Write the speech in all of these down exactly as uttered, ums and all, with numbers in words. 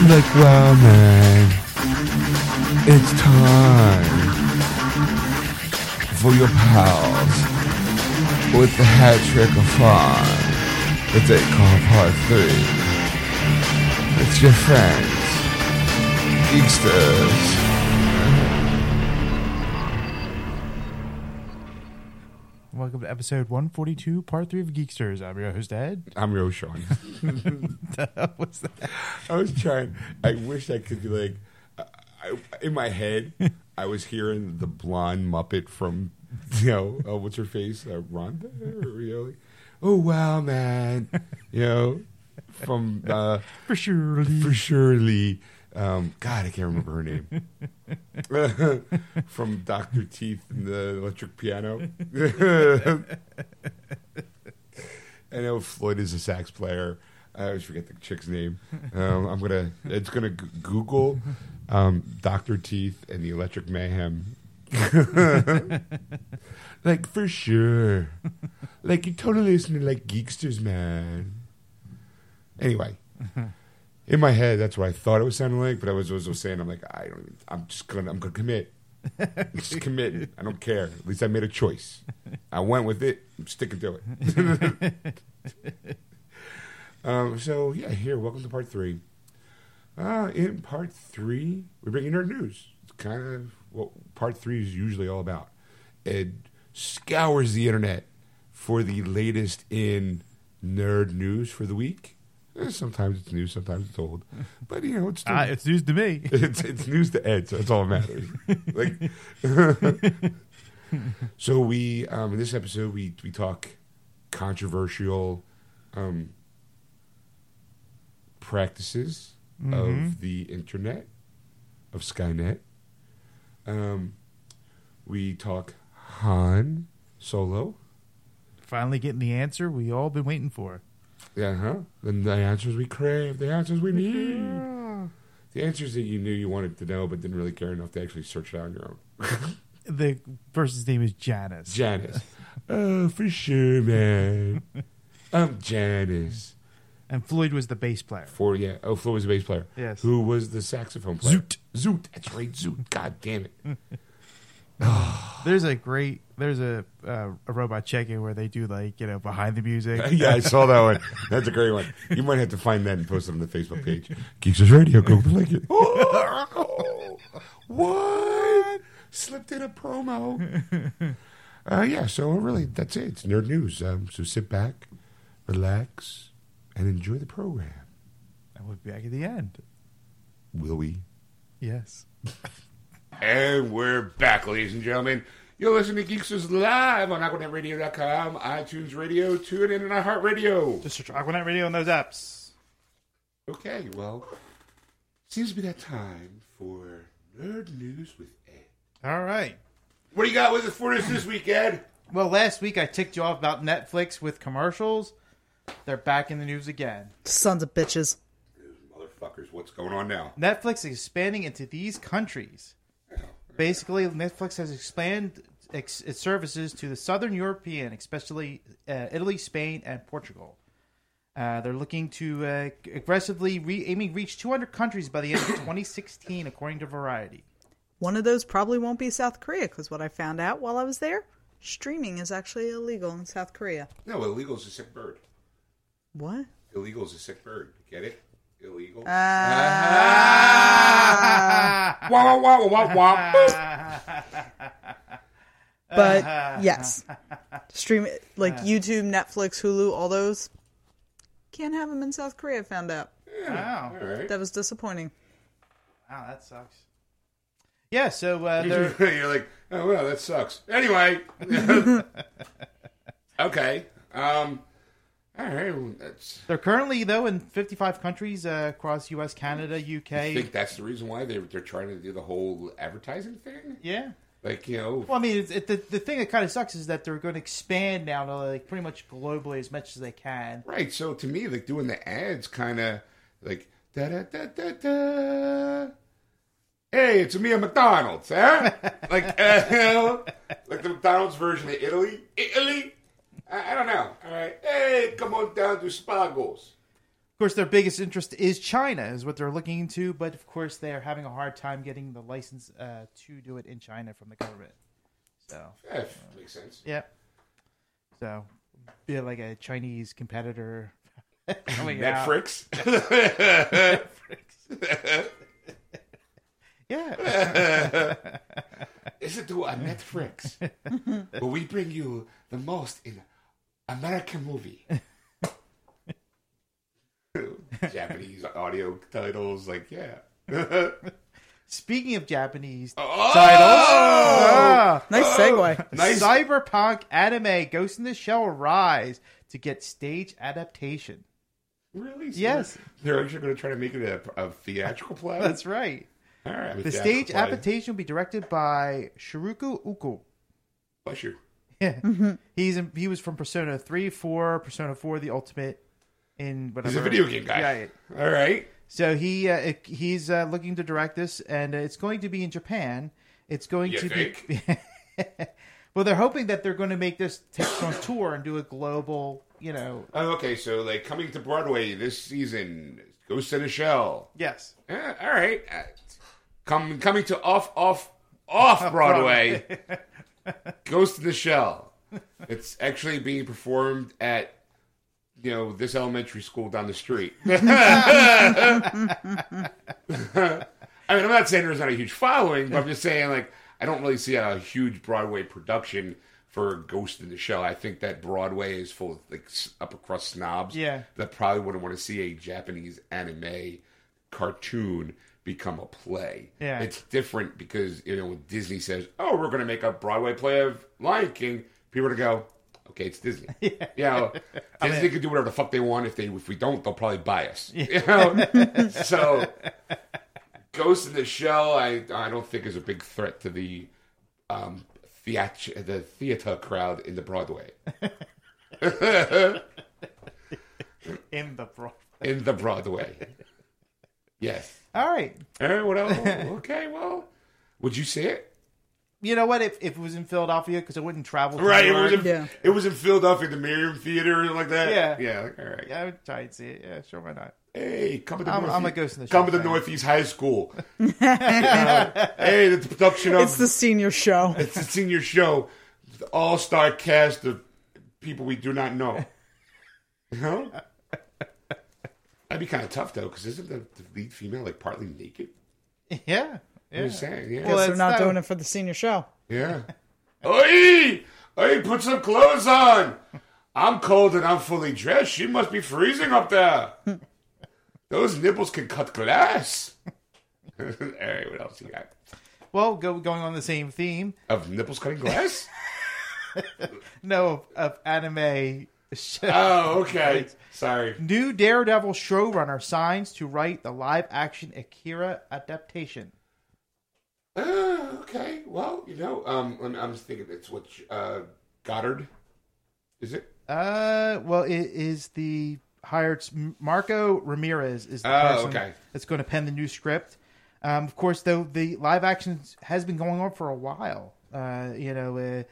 Like, wow, man, it's time for your pals with the hat trick of fun that they call part three. It's your friends, Geeksters. Welcome to episode one forty-two, part three of Geeksters. I'm your host, Ed. I'm your host, Sean. What's that? I was trying. I wish I could be like, I, I, in my head, I was hearing the blonde Muppet from, you know, uh, what's her face? Uh, Rhonda? Or, you know, like, oh, wow, man. You know, from. Uh, for surely. For surely. Um, God, I can't remember her name. From Doctor Teeth and the Electric Piano. I know Floyd is a sax player. I always forget the chick's name. Um, I'm gonna. It's gonna g- Google um, Doctor Teeth and the Electric Mayhem. Like for sure. Like you're totally listening to like Geeksters, man. Anyway. In my head, that's what I thought it was sounding like, but I was also saying, I'm like, I don't even, I'm just gonna, I'm gonna commit. I'm just committing. I don't care. At least I made a choice. I went with it. I'm sticking to it. um, so yeah, here, welcome to part three. Uh, in part three, we're bringing nerd news. It's kind of what part three is usually all about. It scours the internet for the latest in nerd news for the week. Sometimes it's news, sometimes it's old, but you know it's uh, it's news to me. It's it's news to Ed, so that's all that matters. Like, so we um, in this episode we we talk controversial um, practices mm-hmm. of the internet, of Skynet. Um, we talk Han Solo. Finally getting the answer we all been waiting for. Yeah, huh? The, the answers we crave, the answers we need. Yeah. The answers that you knew you wanted to know but didn't really care enough to actually search it out on your own. The person's name is Janice. Janice. Oh, for sure, man. I'm Janice. And Floyd was the bass player. For, yeah. Oh, Floyd was the bass player. Yes. Who was the saxophone player? Zoot. Zoot. That's right, Zoot. God damn it. There's a great, there's a uh, a robot check-in where they do like, you know, behind the music. Yeah, I saw that one. That's a great one. You might have to find that and post it on the Facebook page. Geeksters Radio, go like it. Oh, what? Slipped in a promo. Uh, yeah, so really, that's it. It's nerd news. Um, so sit back, relax, and enjoy the program. And we'll be back at the end. Will we? Yes. And we're back, ladies and gentlemen. You're listening to Geeksters Live on Aquanet Radio dot com, iTunes Radio, TuneIn, and iHeartRadio. Just search Aquanet Radio on those apps. Okay, well, seems to be that time for Nerd News with Ed. All right. What do you got with us for us this week, Ed? Well, last week I ticked you off about Netflix with commercials. They're back in the news again. Sons of bitches. Those motherfuckers, what's going on now? Netflix is expanding into these countries. Basically, Netflix has expanded ex- its services to the Southern European, especially uh, Italy, Spain, and Portugal. Uh, they're looking to uh, aggressively re- aiming reach two hundred countries by the end of twenty sixteen, according to Variety. One of those probably won't be South Korea, because what I found out while I was there, streaming is actually illegal in South Korea. No, illegal is a sick bird. What? Illegal is a sick bird. Get it? Illegal. But yes, stream it like YouTube, Netflix, Hulu, all those. Can't have them in South Korea. Found out. Yeah, wow, right. That was disappointing. Wow, that sucks. Yeah, so uh, you're like, oh well, that sucks. Anyway, okay. Um. All right, well, that's... They're currently, though, in fifty-five countries uh, across U S, Canada, U K. I think that's the reason why they're, they're trying to do the whole advertising thing? Yeah. Like, you know... Well, I mean, it's, it, the, the thing that kind of sucks is that they're going to expand now to, like, pretty much globally as much as they can. Right, so to me, like, doing the ads kind of, like, da-da-da-da-da... Hey, it's me at McDonald's, huh? Like, uh, you know, like the McDonald's version of Italy. Italy? I don't know. All right. Hey, come on down to Spago's. course, their biggest interest is China, is what they're looking into. But of course, they are having a hard time getting the license uh, to do it in China from the government. So yeah, that uh, makes sense. Yeah. So, be yeah, like a Chinese competitor. Netflix. Netflix. Yeah. Is it to a Netflix? But we bring you the most in American movie. Japanese audio titles, like, yeah. Speaking of Japanese oh! titles. Oh! Oh! Nice segue. Nice. Cyberpunk anime Ghost in the Shell Rise to get stage adaptation. Really? So yes. They're actually going to try to make it a, a theatrical play? That's right. All right. The, the stage adaptation will be directed by Shiruku Uku. Bless you. Yeah. Mm-hmm. He's in, he was from Persona three, four, Persona four, The Ultimate, in whatever. He's a video game guy. Right. All right. So he uh, it, he's uh, looking to direct this, and uh, it's going to be in Japan. It's going you to think? be. Well, they're hoping that they're going to make this take on tour and do a global, you know. Oh, okay. So, like, coming to Broadway this season, Ghost in the Shell. Yes. Yeah, all right. Uh, Come, coming to off, off, off Broadway, Ghost in the Shell. It's actually being performed at, you know, this elementary school down the street. I mean, I'm not saying there's not a huge following, but I'm just saying, like, I don't really see a huge Broadway production for Ghost in the Shell. I think that Broadway is full of, like, upper crust snobs yeah. that probably wouldn't want to see a Japanese anime cartoon become a play. Yeah. It's different because, you know, when Disney says, oh, we're going to make a Broadway play of Lion King, people are going to go, okay, it's Disney. Yeah. You know, Disney can do whatever the fuck they want. If they, if we don't, they'll probably buy us. Yeah. You know? So, Ghost in the Shell, I I don't think is a big threat to the um theat- the theater crowd in the Broadway. in the Broadway. In the Broadway. Yes. All right. All right. What else? Okay. Well, would you see it? You know what? If, if it was in Philadelphia, because I wouldn't travel. To right. It was, in, yeah. it was in Philadelphia, the Merriam Theater, and like that. Yeah. Yeah. Like, all right. Yeah, I would try and see it. Yeah. Sure. Why not? Hey, come to I'm, Northeast, I'm a Ghost in the Shell. Come to the Northeast High School. You know, hey, the production of it's the senior show. It's the senior show. The all-star cast of people we do not know. You know? That'd be kind of tough, though, because isn't the, the lead female, like, partly naked? Yeah. yeah. I'm just saying, yeah. Well, they're not doing it for the senior show. Yeah. Oi! Oi, put some clothes on! I'm cold and I'm fully dressed. She must be freezing up there. Those nipples can cut glass. All right, what else you got? Well, go, going on the same theme. Of nipples cutting glass? No, of, of anime... Oh, okay. Sorry. New Daredevil showrunner signs to write the live-action Akira adaptation. Oh, uh, okay. Well, you know, um, I'm, I'm thinking it's what uh, Goddard is it? Uh, well, it is the hired Marco Ramirez is the oh, person okay. that's going to pen the new script. Um, of course, though, the live action has been going on for a while. Uh, you know. Uh,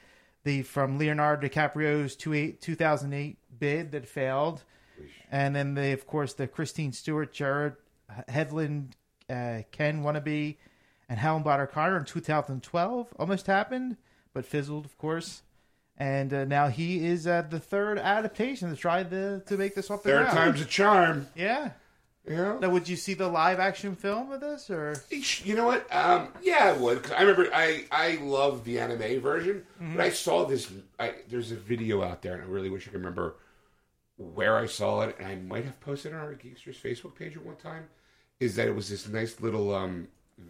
The, from Leonardo DiCaprio's two thousand eight bid that failed. And then, they, of course, the Christine Stewart, Jared Hedlund, uh, Ken Wannabe, and Helen Bonner Carter in two thousand twelve almost happened, but fizzled, of course. And uh, now he is uh, the third adaptation to try to, to make this up there. Third time's a charm. Yeah. Yeah. Now, would you see the live action film of this? Or you know what? Um, yeah, I would. 'Cause I remember I, I love the anime version, mm-hmm. but I saw this. I, there's a video out there, and I really wish I could remember where I saw it, and I might have posted it on our Geeksters Facebook page at one time. Is that it was this nice little um,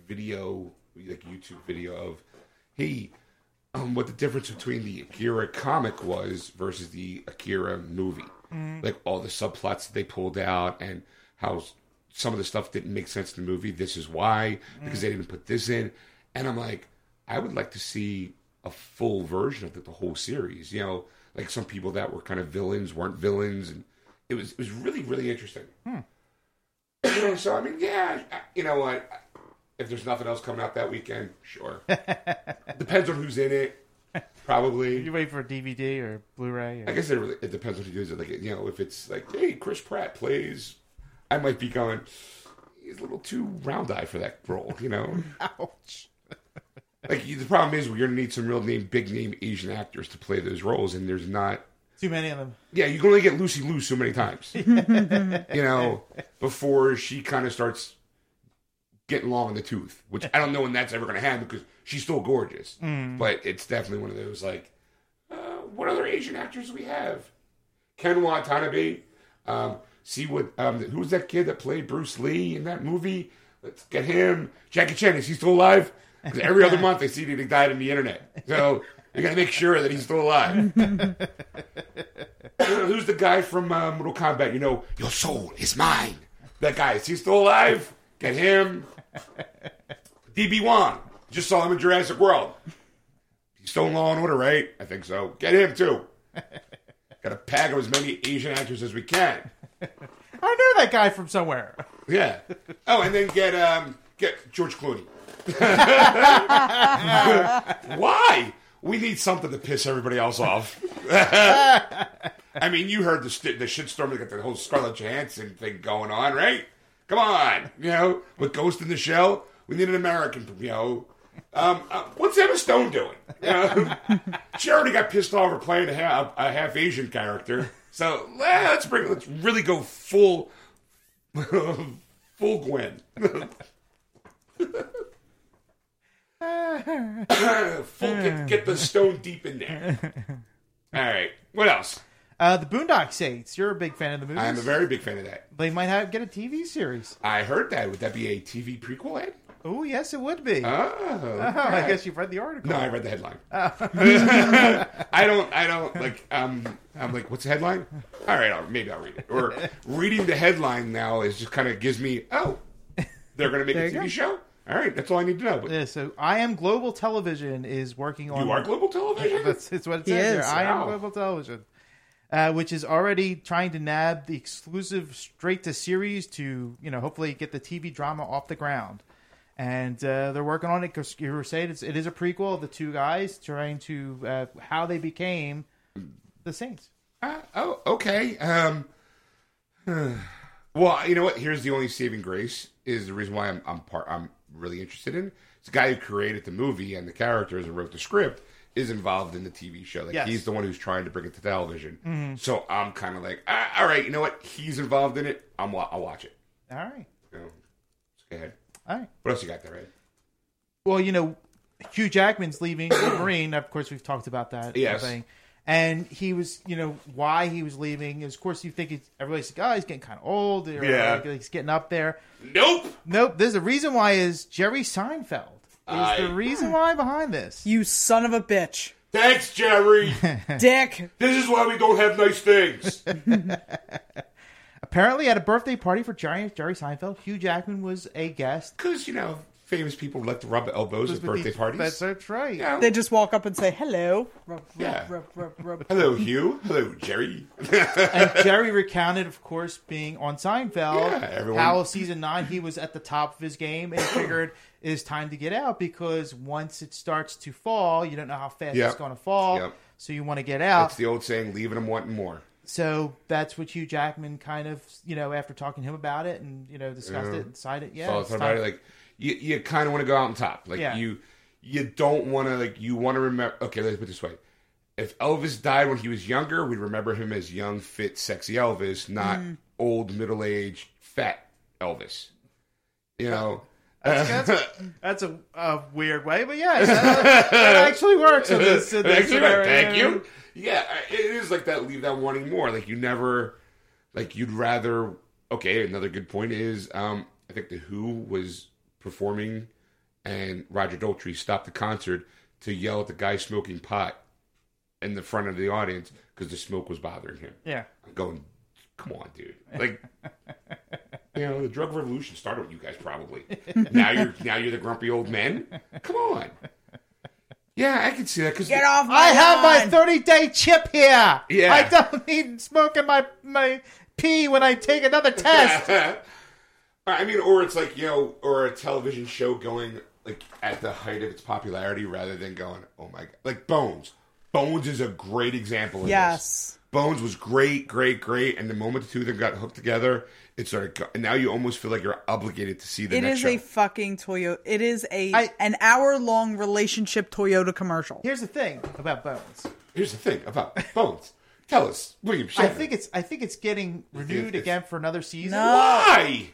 video, like YouTube video of, hey, um, what the difference between the Akira comic was versus the Akira movie. Mm-hmm. Like all the subplots that they pulled out, and how some of the stuff didn't make sense in the movie. This is why, because mm. they didn't put this in. And I'm like, I would like to see a full version of the, the whole series. You know, like some people that were kind of villains weren't villains. And it was it was really, really interesting. Hmm. You know, so, I mean, yeah, I, you know what? If there's nothing else coming out that weekend, sure. Depends on who's in it. Probably. You wait for a D V D or Blu-ray? Or... I guess it, really, it depends on who does it. Like, you know, if it's like, hey, Chris Pratt plays... I might be going, he's a little too round-eyed for that role, you know? Ouch. Like, the problem is, we're going to need some real-name, big-name Asian actors to play those roles, and there's not... Too many of them. Yeah, you can only get Lucy Liu so many times, you know, before she kind of starts getting long in the tooth, which I don't know when that's ever going to happen because she's still gorgeous. Mm. But it's definitely one of those, like, uh, what other Asian actors do we have? Ken Watanabe. Um, see what, um, who was that kid that played Bruce Lee in that movie? Let's get him. Jackie Chan, is he still alive? Because every other month they see that he died on the internet. So... You gotta make sure that he's still alive. Who's the guy from uh, Mortal Kombat? You know, your soul is mine. That guy, is he still alive? Get him. D B Wan. Just saw him in Jurassic World. He's still in Law and Order, right? I think so. Get him, too. Gotta pack up as many Asian actors as we can. I know that guy from somewhere. Yeah. Oh, and then get, um, get George Clooney. Why? We need something to piss everybody else off. I mean, you heard the, st- the shitstorm. They got the whole Scarlett Johansson thing going on, right? Come on. You know, with Ghost in the Shell, we need an American, you know. Um, uh, what's Emma Stone doing? You know? She already got pissed off for playing a half, a half Asian character. So let's bring, let's really go full, full Gwen. Full, get, get the stone deep in there. All right, what else? Uh, the Boondock Saints. You're a big fan of the movies. I'm a very big fan of that. They might have get a T V series. I heard that. Would that be a T V prequel, Ed? Oh, yes, it would be. Oh, oh right. I guess you've read the article. No, I read the headline. Oh. I don't. I don't like. Um, I'm like, what's the headline? All right, I'll, maybe I'll read it. Or reading the headline now is just kind of gives me, oh, they're going to make a T V go. show. All right, that's all I need to know. But... Yeah, so I Am Global Television is working on... You are Global Television? That's, that's what it says there. I Am Global Television, uh, which is already trying to nab the exclusive straight-to-series to, you know, hopefully get the T V drama off the ground. And uh, they're working on it because you were saying it's, it is a prequel of the two guys trying to... Uh, how they became the Saints. Uh, oh, okay. Um, well, you know what? Here's the only saving grace is the reason why I'm, I'm part... I'm, really interested in. It's the guy who created the movie and the characters and wrote the script is involved in the T V show. Like yes. He's the one who's trying to bring it to television. Mm-hmm. So I'm kind of like, ah, all right, you know what? He's involved in it. I'm wa- I'll watch it. All right. So, go ahead. All right. What else you got there, Ed? Well, you know, Hugh Jackman's leaving Wolverine. Of course, we've talked about that. Yes. Thing. And he was, you know, why he was leaving is, of course, you think he's, everybody's like, oh, he's getting kind of old. Or, yeah. Or, he's getting up there. Nope. Nope. There's a reason why is Jerry Seinfeld is I... the reason why behind this. You son of a bitch. Thanks, Jerry. Dick. This is why we don't have nice things. Apparently, at a birthday party for Jerry, Jerry Seinfeld, Hugh Jackman was a guest. Because, you know, famous people like to rub elbows at birthday parties. That's, that's right. You know? They just walk up and say, hello. Rub, rub, yeah. rub, rub, rub. Hello, Hugh. Hello, Jerry. And Jerry recounted, of course, being on Seinfeld, yeah, everyone... how season nine he was at the top of his game and figured it is time to get out because once it starts to fall, you don't know how fast yep. it's going to fall. Yep. So you want to get out. It's the old saying, leaving them wanting more. So that's what Hugh Jackman kind of, you know, after talking to him about it and, you know, discussed yeah. it and decided, yeah. So it's time. About it, like, You you kind of want to go out on top. Like, yeah. you you don't want to, like, you want to remember... Okay, let's put it this way. If Elvis died when he was younger, we'd remember him as young, fit, sexy Elvis, not mm. old, middle-aged, fat Elvis. You know? That's, uh, that's, a, that's a, a weird way, but yeah, that, that actually works. In this, in this actually, thank you. Yeah, it is like that, leave that wanting more. Like, you never... Like, you'd rather... Okay, another good point is, um, I think The Who was... performing, and Roger Daltrey stopped the concert to yell at the guy smoking pot in the front of the audience because the smoke was bothering him. Yeah. I'm going, come on, dude. Like, you know, the drug revolution started with you guys probably. Now you're now you're the grumpy old men? Come on. Yeah, I can see that. Cause Get the, off my I lawn. Have my thirty-day chip here. Yeah. I don't need smoke in my, my pee when I take another test. I mean, or it's like, you know, or a television show going, like, at the height of its popularity rather than going, oh, my God. Like, Bones. Bones is a great example of yes. this. Bones was great, great, great. And the moment the two of them got hooked together, it started. And now you almost feel like you're obligated to see the it next show. It is a fucking Toyota. It is a I, an hour long relationship Toyota commercial. Here's the thing about Bones. Here's the thing about Bones. Tell us, William Shatner. I think it's. I think it's getting renewed it's, again for another season. No. Why?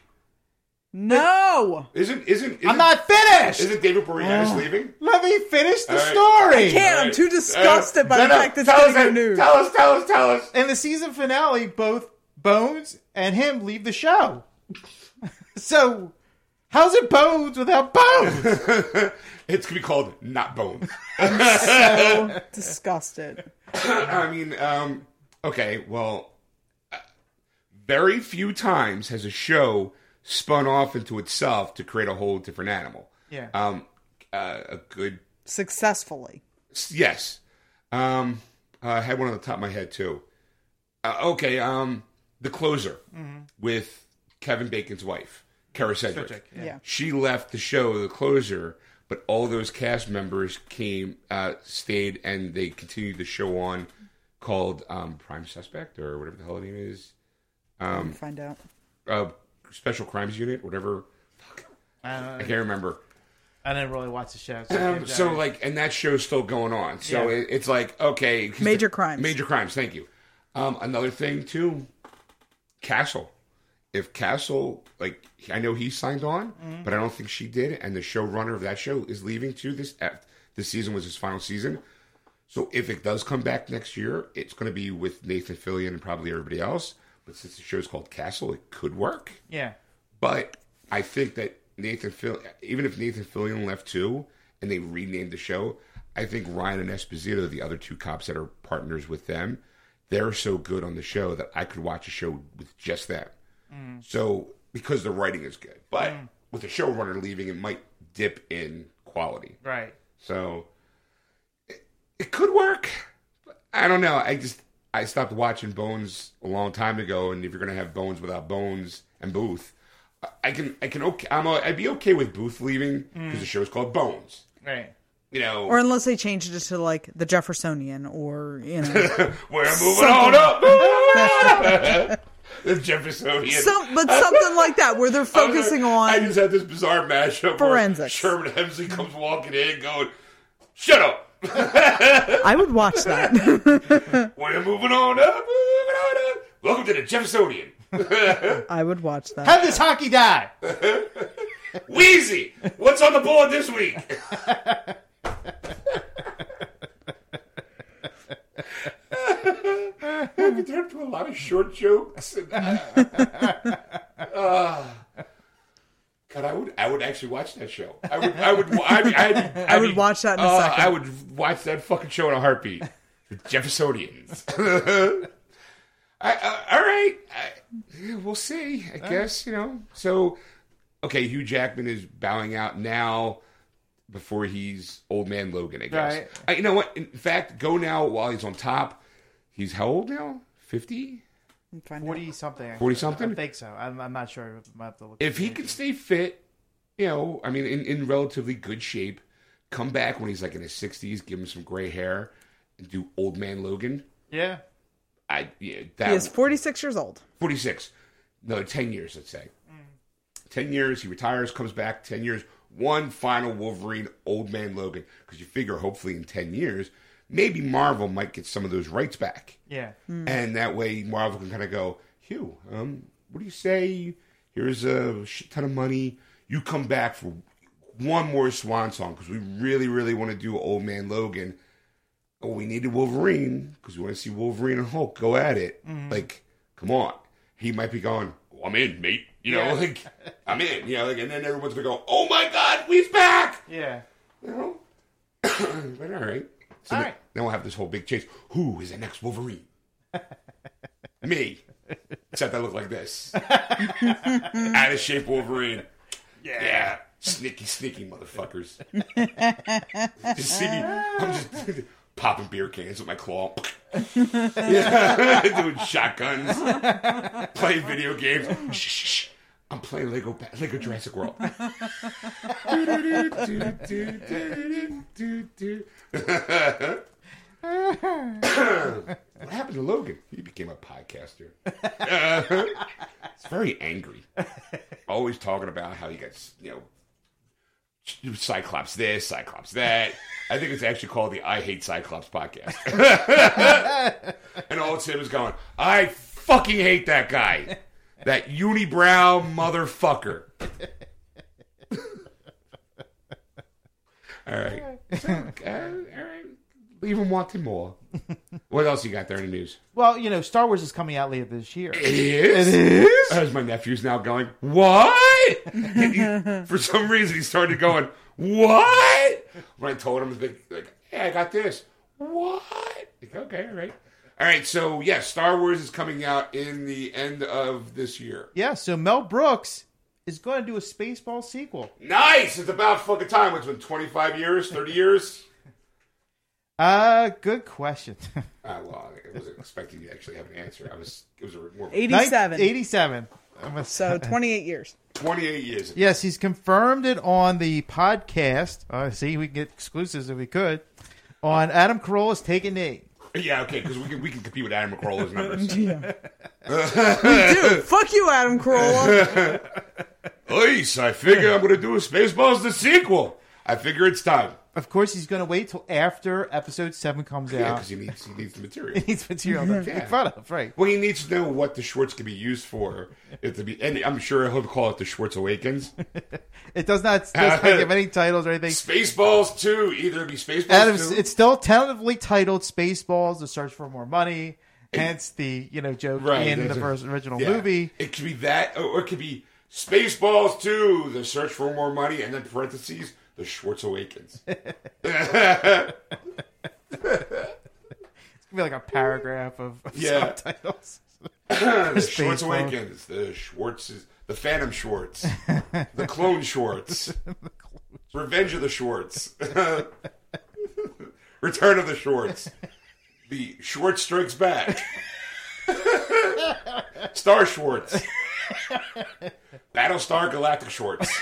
No. It, isn't, isn't isn't I'm not finished. Isn't David Boreanaz oh. leaving? Let me finish the right. story. I can't. Right. I'm too disgusted uh, by no, the no, fact that it's getting renewed. Tell us. Tell us. Tell us. In the season finale, both Bones and him leave the show. So, how's it Bones without Bones? It's gonna be called Not Bones. I'm so disgusted. I mean, um, okay, well, very few times has a show spun off into itself to create a whole different animal. Yeah. Um, uh, a good... Successfully. Yes. Um, uh, I had one on the top of my head, too. Uh, okay, um, The Closer mm-hmm. with Kevin Bacon's wife, Kara Sedgwick. Sedgwick yeah. yeah. She left the show, The Closer... But all those cast members came, uh, stayed, and they continued the show on, called um, Prime Suspect or whatever the hell the name is. Um, find out. Uh, Special Crimes Unit, whatever. Fuck, I, don't know. I can't remember. I didn't really watch the show. So, um, so like, and that show's still going on. So yeah. it, it's like, okay, Major the, Crimes. Major Crimes. Thank you. Um, another thing too, Castle. If Castle, like, I know he signed on, mm-hmm. but I don't think she did. And the showrunner of that show is leaving too. This this season was his final season. So if it does come back next year, it's going to be with Nathan Fillion and probably everybody else. But since the show is called Castle, it could work. Yeah. But I think that Nathan Fillion, even if Nathan Fillion left too, and they renamed the show, I think Ryan and Esposito, the other two cops that are partners with them, they're so good on the show that I could watch a show with just them. Mm. So, because the writing is good. But mm. with the showrunner leaving, it might dip in quality. Right. So, it, it could work. I don't know. I just, I stopped watching Bones a long time ago. And if you're going to have Bones without Bones and Booth, I can, I can, okay, I'm a, I'd be okay with Booth leaving because mm. the show's called Bones. Right. You know. Or unless they changed it to like the Jeffersonian or, you know. We're moving something. on up. Moving on up. The Jeffersonian. Some, but something like that, where they're focusing I like, on... I just had this bizarre mashup forensics. Sherman Hemsley comes walking in going, shut up! I would watch that. We're moving on up, moving on up. Welcome to the Jeffersonian. I would watch that. Have this hockey die! Wheezy! What's on the board this week? I've turned to a lot of short jokes. And, uh, uh, God, I would, I would actually watch that show. I would, I would, I, mean, I, mean, I, I mean, would watch that in a uh, second. I would watch that fucking show in a heartbeat. The Jeffersonians. I, uh, all right, I, we'll see. I all guess right. you know. So, okay, Hugh Jackman is bowing out now. Before he's Old Man Logan, I guess. Right. I, you know what? In fact, go now while he's on top. He's how old now? fifty? forty-something. forty-something? I think so. I'm, I'm not sure. I'm have to look if he can stay fit, you know, I mean, in, in relatively good shape, come back when he's like in his sixties, give him some gray hair, and do Old Man Logan. Yeah. I yeah, that He is forty-six years old. forty-six. No, ten years, let's say. Mm. ten years, he retires, comes back, ten years. One final Wolverine, Old Man Logan. Because you figure, hopefully, in ten years, maybe Marvel might get some of those rights back. Yeah. Mm. And that way, Marvel can kind of go, Hugh, um, what do you say? Here's a shit ton of money. You come back for one more swan song because we really, really want to do Old Man Logan. Oh, we needed Wolverine because we want to see Wolverine and Hulk go at it. Mm. Like, come on. He might be going, oh, I'm in, mate. You know, yeah. like, I'm in. You know, like, and then everyone's going to go, oh, my God, he's back. Yeah. You know? But all right. So all right. Then we'll have this whole big chase. Who is the next Wolverine? Me. Except I look like this. Out of shape Wolverine. Yeah. Yeah. Sneaky, sneaky motherfuckers. Just see me. I'm just popping beer cans with my claw. Yeah. Doing shotguns. Playing video games. Shh, shh, shh. I'm playing Lego Lego Jurassic World. What happened to Logan? He became a podcaster. He's very angry. Always talking about how he got, you know, Cyclops this, Cyclops that. I think it's actually called the I Hate Cyclops podcast. And all it's him is going, I fucking hate that guy. That unibrow motherfucker. All right. So, uh, all right. Leave him wanting more. What else you got there in the news? Well, you know, Star Wars is coming out later this year. It is? It is? As my nephew's now going, what? He, for some reason, he started going, what? When I told him, like, hey, I got this. What? Like, okay, all right. All right, so, yes, yeah, Star Wars is coming out in the end of this year. Yeah, so Mel Brooks is going to do a Spaceballs sequel. Nice! It's about fucking time. It's been twenty-five years, thirty years. Uh, good question. uh, well, I wasn't expecting you to actually have an answer. I was, it was a more... eighty-seven. eighty-seven. So, twenty-eight years. twenty-eight years. Yes, he's confirmed it on the podcast. Uh, see, we can get exclusives if we could. On Adam Carolla's Take a Knee. Yeah, okay, because we can we can compete with Adam Carolla's numbers. Yeah. We do. Fuck you, Adam Carolla. Nice. I figure I'm going to do a Spaceballs the sequel. I figure it's time. Of course, he's going to wait till after episode seven comes yeah, out. Yeah, because he needs he needs the material. He needs material to make fun of, right? Well, he needs to know what the Schwartz can be used for. It to be, and I'm sure he'll call it the Schwartz Awakens. It does not uh, give any titles or anything. Spaceballs two, either be Spaceballs. Adam's, two. It's still tentatively titled Spaceballs: The Search for More Money. It, hence the you know joke right, in the a, first original yeah. movie. It could be that, or it could be Spaceballs two: The Search for More Money, and then parentheses. The Schwartz Awakens. It's going to be like a paragraph of, of yeah. subtitles. The Schwartz Awakens. The Schwartz is... The Phantom Schwartz. The Clone Schwartz. The Clone Revenge of the Schwartz. Return of the Schwartz. The Schwartz Strikes Back. Star Schwartz. Battlestar Galactic Schwartz.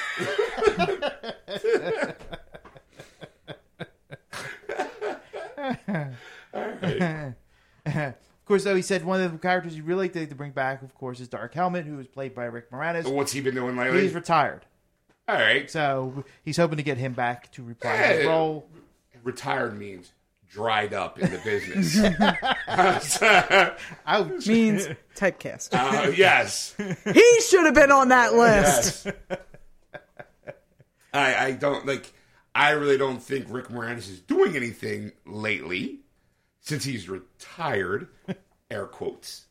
All right. Of course, though, he said one of the characters he really liked to bring back, of course, is Dark Helmet, who was played by Rick Moranis. What's he been doing lately? He's retired. All right. So he's hoping to get him back to reprise hey, his role. Retired means dried up in the business. Ouch. Means typecast. Uh, yes. He should have been on that list. Yes. I, I don't, like, I really don't think Rick Moranis is doing anything lately since he's retired, air quotes.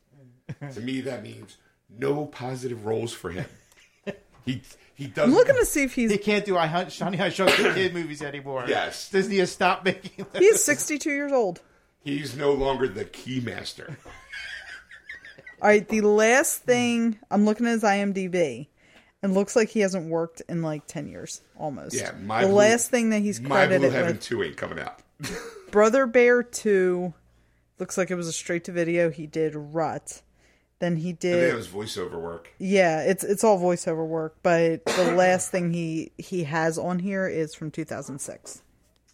To me, that means no positive roles for him. He he doesn't. I'm looking to see if he's... He can't do I Hunt, Honey, I Shrunk the Kid movies anymore. Yes. Disney has stopped making them. He's sixty-two years old. He's no longer the key master. All right, the last thing, I'm looking at his IMDb. It looks like he hasn't worked in like ten years, almost. Yeah, my the blue, last thing that he's credited with. My Blue Heaven two ain't coming out. Brother Bear two, looks like it was a straight to video. He did Rut, then he did. And then it was voiceover work. Yeah, it's it's all voiceover work. But the last thing he he has on here is from two thousand six.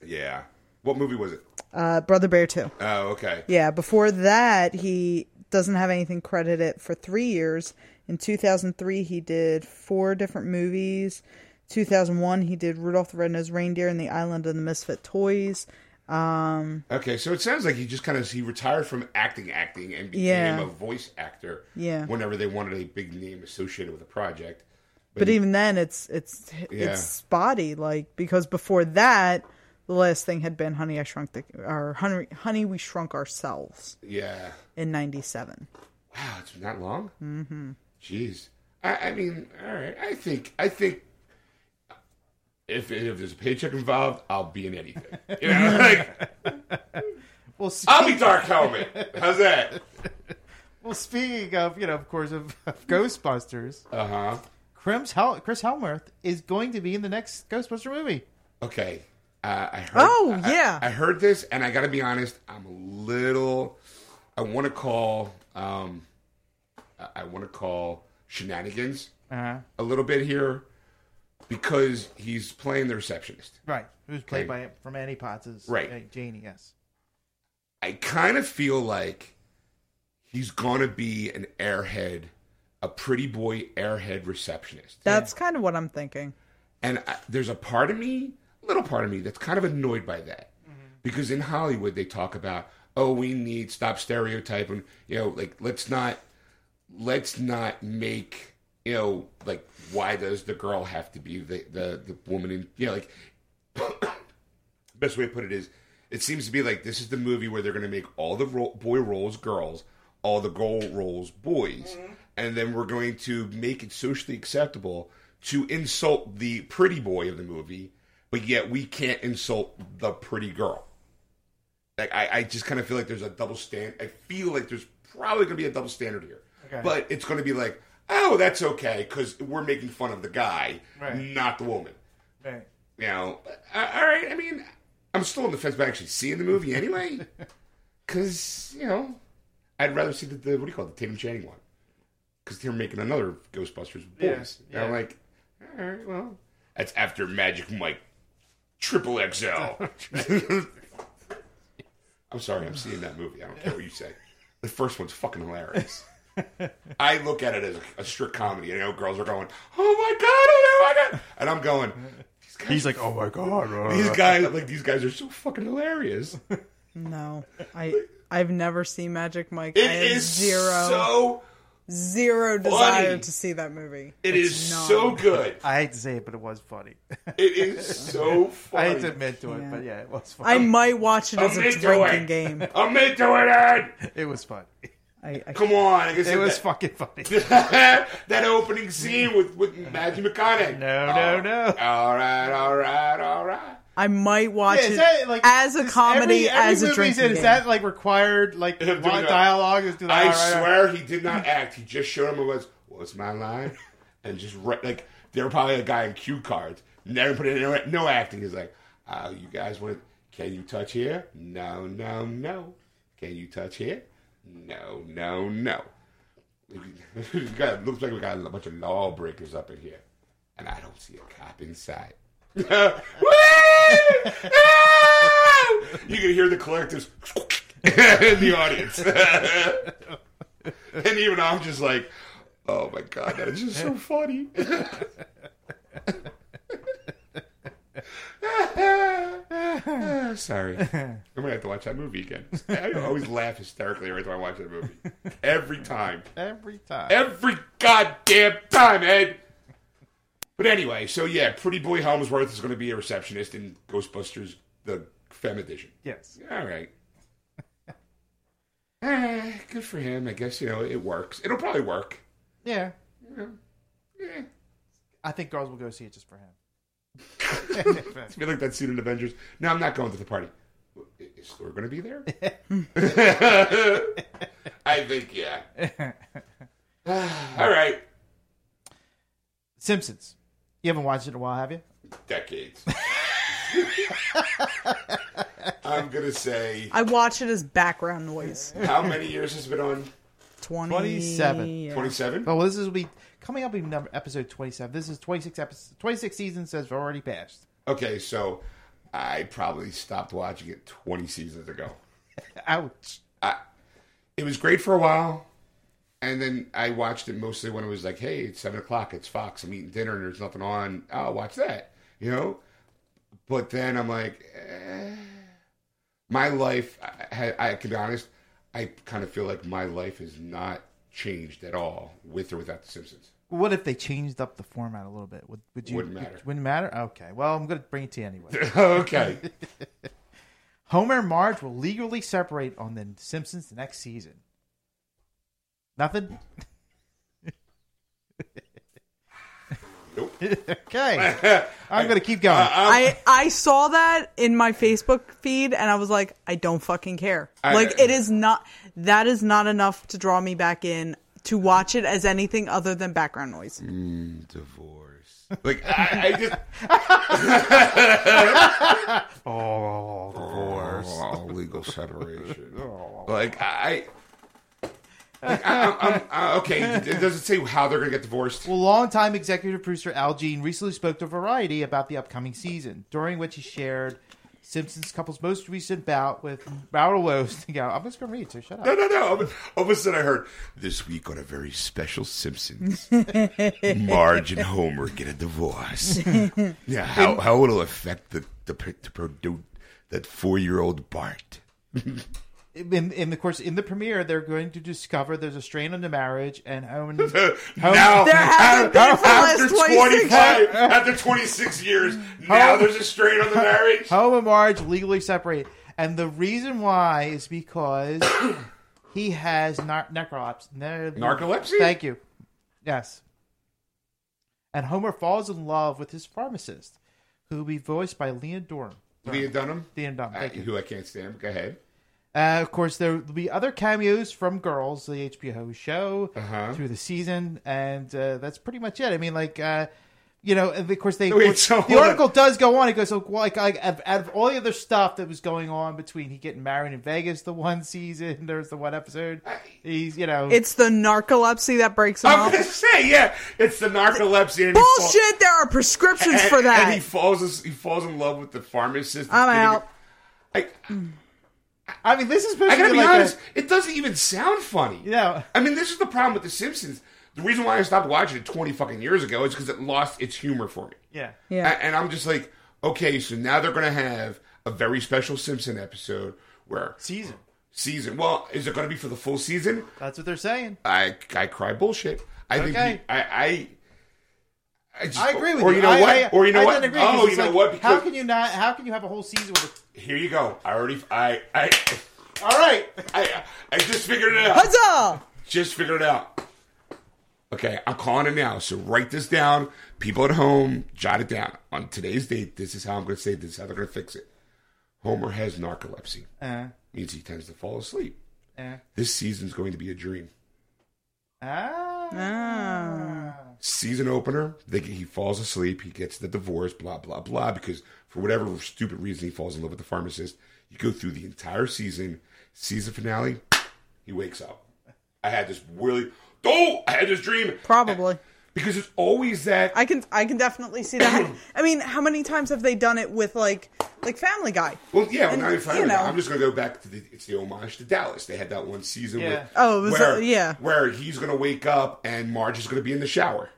Yeah, what movie was it? Uh, Brother Bear two. Oh, okay. Yeah, before that he doesn't have anything credited for three years. In two thousand three, he did four different movies. two thousand one, he did Rudolph the Red-Nosed Reindeer and the Island of the Misfit Toys. Um, okay, so it sounds like he just kind of he retired from acting, acting, and became yeah. a voice actor. Yeah. Whenever they wanted a big name associated with a project. But, but he, even then, it's it's yeah. it's spotty, like because before that, the last thing had been Honey, I Shrunk the or Honey, Honey, We Shrunk Ourselves. Yeah. In ninety-seven. Wow, it's been that long. Mm-hmm. Jeez, I, I mean, all right. I think, I think, if if there's a paycheck involved, I'll be in anything. You know, like, well, I'll be Dark Helmet. How's that? Well, speaking of, you know, of course, of, of Ghostbusters, uh huh. Chris Hel- Chris Hemsworth is going to be in the next Ghostbuster movie. Okay, uh, I heard. Oh I, yeah, I, I heard this, and I got to be honest. I'm a little. I want to call. Um, I want to call shenanigans uh-huh. a little bit here because he's playing the receptionist. Right. Who's played okay. by from Annie Potts' right. Janie, yes. I kind of feel like he's going to be an airhead, a pretty boy airhead receptionist. That's yeah. kind of what I'm thinking. And I, there's a part of me, a little part of me, that's kind of annoyed by that. Mm-hmm. Because in Hollywood, they talk about, oh, we need, stop stereotyping, you know, like, let's not, let's not make, you know, like, why does the girl have to be the, the, the woman in, you know, like, the best way to put it is, it seems to be like, this is the movie where they're going to make all the ro- boy roles girls, all the girl roles boys, mm-hmm. and then we're going to make it socially acceptable to insult the pretty boy of the movie, but yet we can't insult the pretty girl. Like, I, I just kind of feel like there's a double stand. I feel like there's probably going to be a double standard here. Okay. But it's going to be like, oh, that's okay, because we're making fun of the guy, right. not the woman. Right. You know, but, uh, all right, I mean, I'm still on the fence about actually seeing the movie anyway. Because, you know, I'd rather see the, the what do you call it, the Tatum Channing one. Because they're making another Ghostbusters with boys. Yeah, yeah. And I'm like, all right, well, that's after Magic Mike Triple X L. I'm sorry, I'm seeing that movie. I don't care what you say. The first one's fucking hilarious. I look at it as a, a strict comedy. And I know girls are going, oh my God, oh my God. And I'm going, these guys he's like, oh my God. These guys, like, these guys are so fucking hilarious. No, I, I've never seen Magic Mike. It I have is zero, so Zero desire funny. To see that movie. It it's is not. So good. I hate to say it, but it was funny. It is so funny. I hate to admit to it, yeah. but yeah, it was funny. I might watch it as I'm a drinking it. Game. I'm into it, Ed! It was funny. I, I, Come on. I guess it was that, fucking funny. That opening scene with, with Matthew McConaughey. No, oh, no, no. All right, all right, all right. I might watch yeah, it that, like, as a comedy, every, every as a drinking in, game. Is that like required like dialogue? Is like, I right, swear right. he did not act. He just showed him and was, what's my line? And just, re- like, they were probably a guy in cue cards. Never put in no, no acting. He's like, oh, you guys want, can you touch here? No, no, no. Can you touch here? No, no, no. Got, looks like we got a bunch of lawbreakers up in here. And I don't see a cop inside. You can hear the collectives in the audience. And even I'm just like, oh my God, that is just so funny. Uh, sorry. I'm gonna have to watch that movie again. I always laugh hysterically every time I watch that movie. Every time. Every time. Every goddamn time, Ed. But anyway, so yeah, Pretty Boy Helmsworth is going to be a receptionist in Ghostbusters, the Femme Edition. Yes. All right. Ah, good for him. I guess, you know, it works. It'll probably work. Yeah. You know, yeah. I think girls will go see it just for him. It's be like that scene in Avengers. No, I'm not going to the party. Is Thor going to be there? I think, yeah. All right. Simpsons. You haven't watched it in a while, have you? Decades. I'm going to say... I watch it as background noise. How many years has it been on? twenty twenty-seven. twenty-seven? Yeah. Oh, well, this will be... Coming up in episode twenty-seven. This is twenty-six episodes. twenty-six seasons has already passed. Okay, so I probably stopped watching it twenty seasons ago. Ouch. I, it was great for a while. And then I watched it mostly when it was like, hey, it's seven o'clock, it's Fox, I'm eating dinner, and there's nothing on, I'll watch that, you know? But then I'm like, eh. My life, I, I, I can be honest, I kind of feel like my life has not changed at all with or without The Simpsons. What if they changed up the format a little bit? Would, would you, wouldn't matter. Would, wouldn't matter? Okay, well, I'm going to bring it to you anyway. Okay. Homer and Marge will legally separate on The Simpsons the next season. Nothing? Nope. Okay. I'm going to keep going. Uh, um, I, I saw that in my Facebook feed, and I was like, I don't fucking care. I, like, it is not... That is not enough to draw me back in to watch it as anything other than background noise. Mm, divorce. Like, I, I just... oh, divorce. Oh, legal separation. Oh. Like, I... Like, I'm, I'm, I'm, okay, it doesn't say how they're going to get divorced. Well, longtime executive producer Al Jean recently spoke to Variety about the upcoming season, during which he shared Simpsons couple's most recent bout with marital woes. You know, I'm just going to read, so shut up. No, no, no. All of a sudden I heard, this week on a very special Simpsons, Marge and Homer get a divorce. Yeah, how, and, how it'll affect the, the, the, the that four-year-old Bart. In, in, of course, in the premiere, they're going to discover there's a strain on the marriage, and Homer... Homer now, after, after, twenty-five, after twenty-six years, now Homer, there's a strain on the marriage? Homer and Marge legally separate. And the reason why is because he has nar- necrolapse. Ne- Narcolepsy? Thank you. Yes. And Homer falls in love with his pharmacist, who will be voiced by Leon Dunham. Leon Dunham? Leon Dunham, thank you. Who I can't stand. Go ahead. Uh, of course, there will be other cameos from Girls, the H B O show, uh-huh. through the season, and uh, that's pretty much it. I mean, like, uh, you know, and of course, they Wait, so the article on. does go on. It goes, like, like, out of all the other stuff that was going on between he getting married in Vegas the one season, there's the one episode, he's, you know. It's the narcolepsy that breaks him I'm off. I was going to say, yeah, it's the narcolepsy. And Bullshit, fall- there are prescriptions and, for that. And he falls, he falls in love with the pharmacist. I'm out. I... Mm. I mean, this is supposed I gotta to be, be like honest. A... It doesn't even sound funny. Yeah. I mean, this is the problem with The Simpsons. The reason why I stopped watching it twenty fucking years ago is because it lost its humor for me. Yeah. Yeah. And I'm just like, okay, so now they're gonna have a very special Simpson episode where season season. Well, is it gonna be for the full season? That's what they're saying. I I cry bullshit. I okay. think we, I. I I, just, I agree with or you. Or you know I, what? I, or you know I what? Agree, oh, you know like, what? Because how can you not? How can you have a whole season with? A... Here you go. I already. I. I. All right. I. I just figured it out. Huzzah! Just figured it out. Okay, I'm calling it now. So write this down, people at home. Jot it down. On today's date, this is how I'm going to say this. This is how they're going to fix it. Homer has narcolepsy. Uh, means he tends to fall asleep. Uh, this season's going to be a dream. Ah. Uh, uh. Season opener, they, he falls asleep, he gets the divorce, blah, blah, blah, because for whatever stupid reason he falls in love with the pharmacist. You go through the entire season, season finale, he wakes up. I had this really, oh, I had this dream. Probably. Because it's always that. I can I can definitely see that. I mean, how many times have they done it with, like, like Family Guy? Well, yeah, well, and, not even Family you know. Guy. I'm just going to go back to the, it's the homage to Dallas. They had that one season yeah. with, oh, it was where, a, yeah. where he's going to wake up and Marge is going to be in the shower.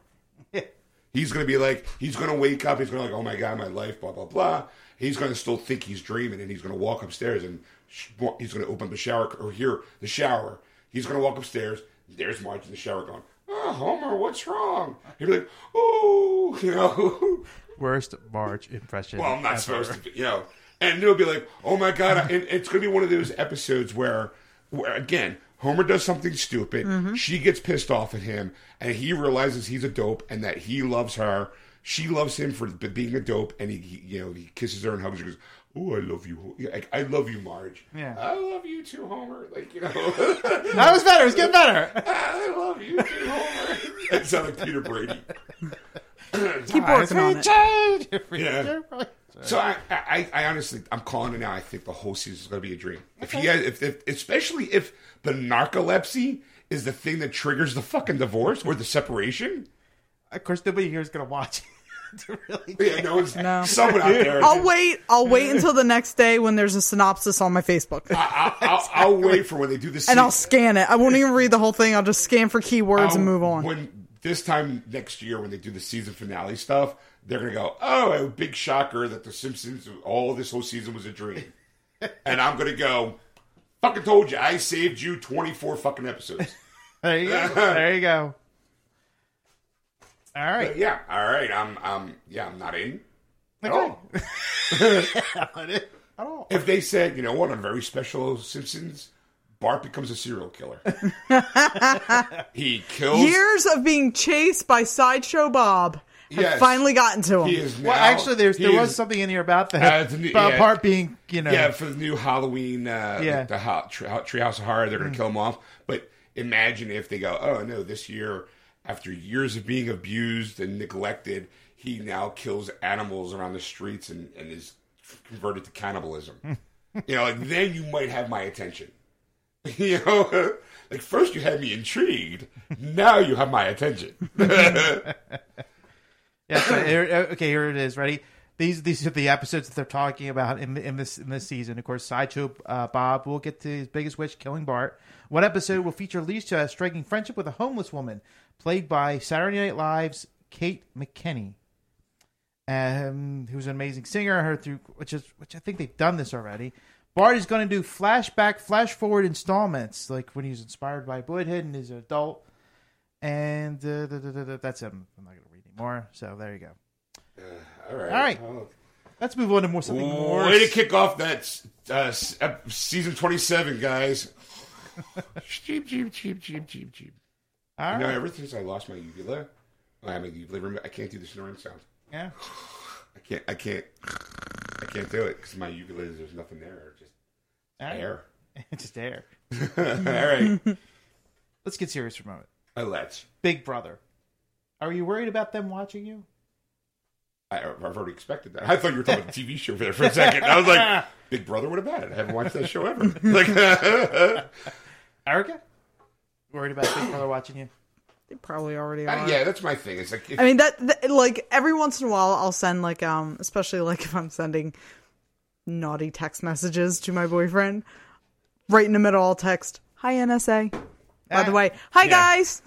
He's going to be like, he's going to wake up, he's going to be like, oh my God, my life, blah, blah, blah. He's going to still think he's dreaming and he's going to walk upstairs and sh- he's going to open up the shower, or hear the shower. He's going to walk upstairs. There's Marge in the shower going, oh, Homer, what's wrong? He'd be like, oh, you know. Worst Marge impression. Well, I'm not ever. supposed to be, you know. And it'll be like, oh, my God. And it's going to be one of those episodes where, where again, Homer does something stupid. Mm-hmm. She gets pissed off at him. And he realizes he's a dope and that he loves her. She loves him for being a dope. And, he, he you know, he kisses her and hugs her and goes, oh, I love you. Like, I love you, Marge. Yeah. I love you too, Homer. Like, you know. That was better. It was getting better. I love you too, Homer. That sounded like Peter Brady. Keep working on it. Yeah. So I, I, I honestly, I'm calling it now. I think the whole season is going to be a dream. Okay. If he has, if, if, especially if the narcolepsy is the thing that triggers the fucking divorce or the separation. Of course, nobody here is going to watch it. Really yeah, no, it's no. Someone out there. I'll wait. I'll wait until the next day when there's a synopsis on my Facebook. I, I, I'll, exactly. I'll wait for when they do this, and I'll scan it. I won't even read the whole thing. I'll just scan for keywords I'll, and move on. When this time next year, when they do the season finale stuff, they're gonna go, "Oh, a big shocker that The Simpsons, all this whole season was a dream," and I'm gonna go, "Fucking told you, I saved you twenty-four fucking episodes." There you go. There you go. All right. But yeah. All right. I'm. I'm. Yeah. I'm not in. At okay. all. Not in at all. If they said, you know what, on a very special Simpsons, Bart becomes a serial killer. He kills. Years of being chased by Sideshow Bob have yes. finally gotten to him. He is now, well, actually, there's there was is, something in here about that. Uh, new, about yeah, Bart being, you know, yeah, for the new Halloween, uh, yeah. the, the hot Treehouse of Horror, they're going to mm. kill him off. But imagine if they go, oh no, this year. After years of being abused and neglected, he now kills animals around the streets and, and is converted to cannibalism. You know, like, then you might have my attention. You know, like, first you had me intrigued. Now you have my attention. Yeah, so here, okay, here it is. Ready? These these are the episodes that they're talking about in, in this in this season. Of course, Sideshow uh, Bob will get to his biggest wish, killing Bart. One episode will feature Lisa striking friendship with a homeless woman, played by Saturday Night Live's Kate McKinney, um, who's an amazing singer. I heard through which is which I think they've done this already. Bart is going to do flashback, flash forward installments, like when he's inspired by Boydhead and his adult. And uh, da, da, da, da, that's him. I'm not going to read anymore. So there you go. Uh, all right. All right. Oh. Let's move on to more something more. Way to kick off that uh, season twenty-seven, guys. Cheep, cheep, cheep, cheep, cheep, cheep. All you know, right. Ever since I lost my uvula, I have my uvula. I can't do the snoring sound. Yeah. I can't. I can't. I can't do it because my uvula is there's nothing there. Just right. air. Just air. All right. Let's get serious for a moment. Uh, let's. Big Brother. Are you worried about them watching you? I, I've already expected that. I thought you were talking about a T V show for, for a second. I was like, Big Brother, what about it? I haven't watched that show ever. Like, Erica? Worried about Big Brother watching you? They probably already are. Uh, yeah, that's my thing. It's like if... I mean, that, that like every once in a while I'll send like, um, especially like if I'm sending naughty text messages to my boyfriend, right in the middle I'll text, hi N S A. By the way, hi, yeah. guys.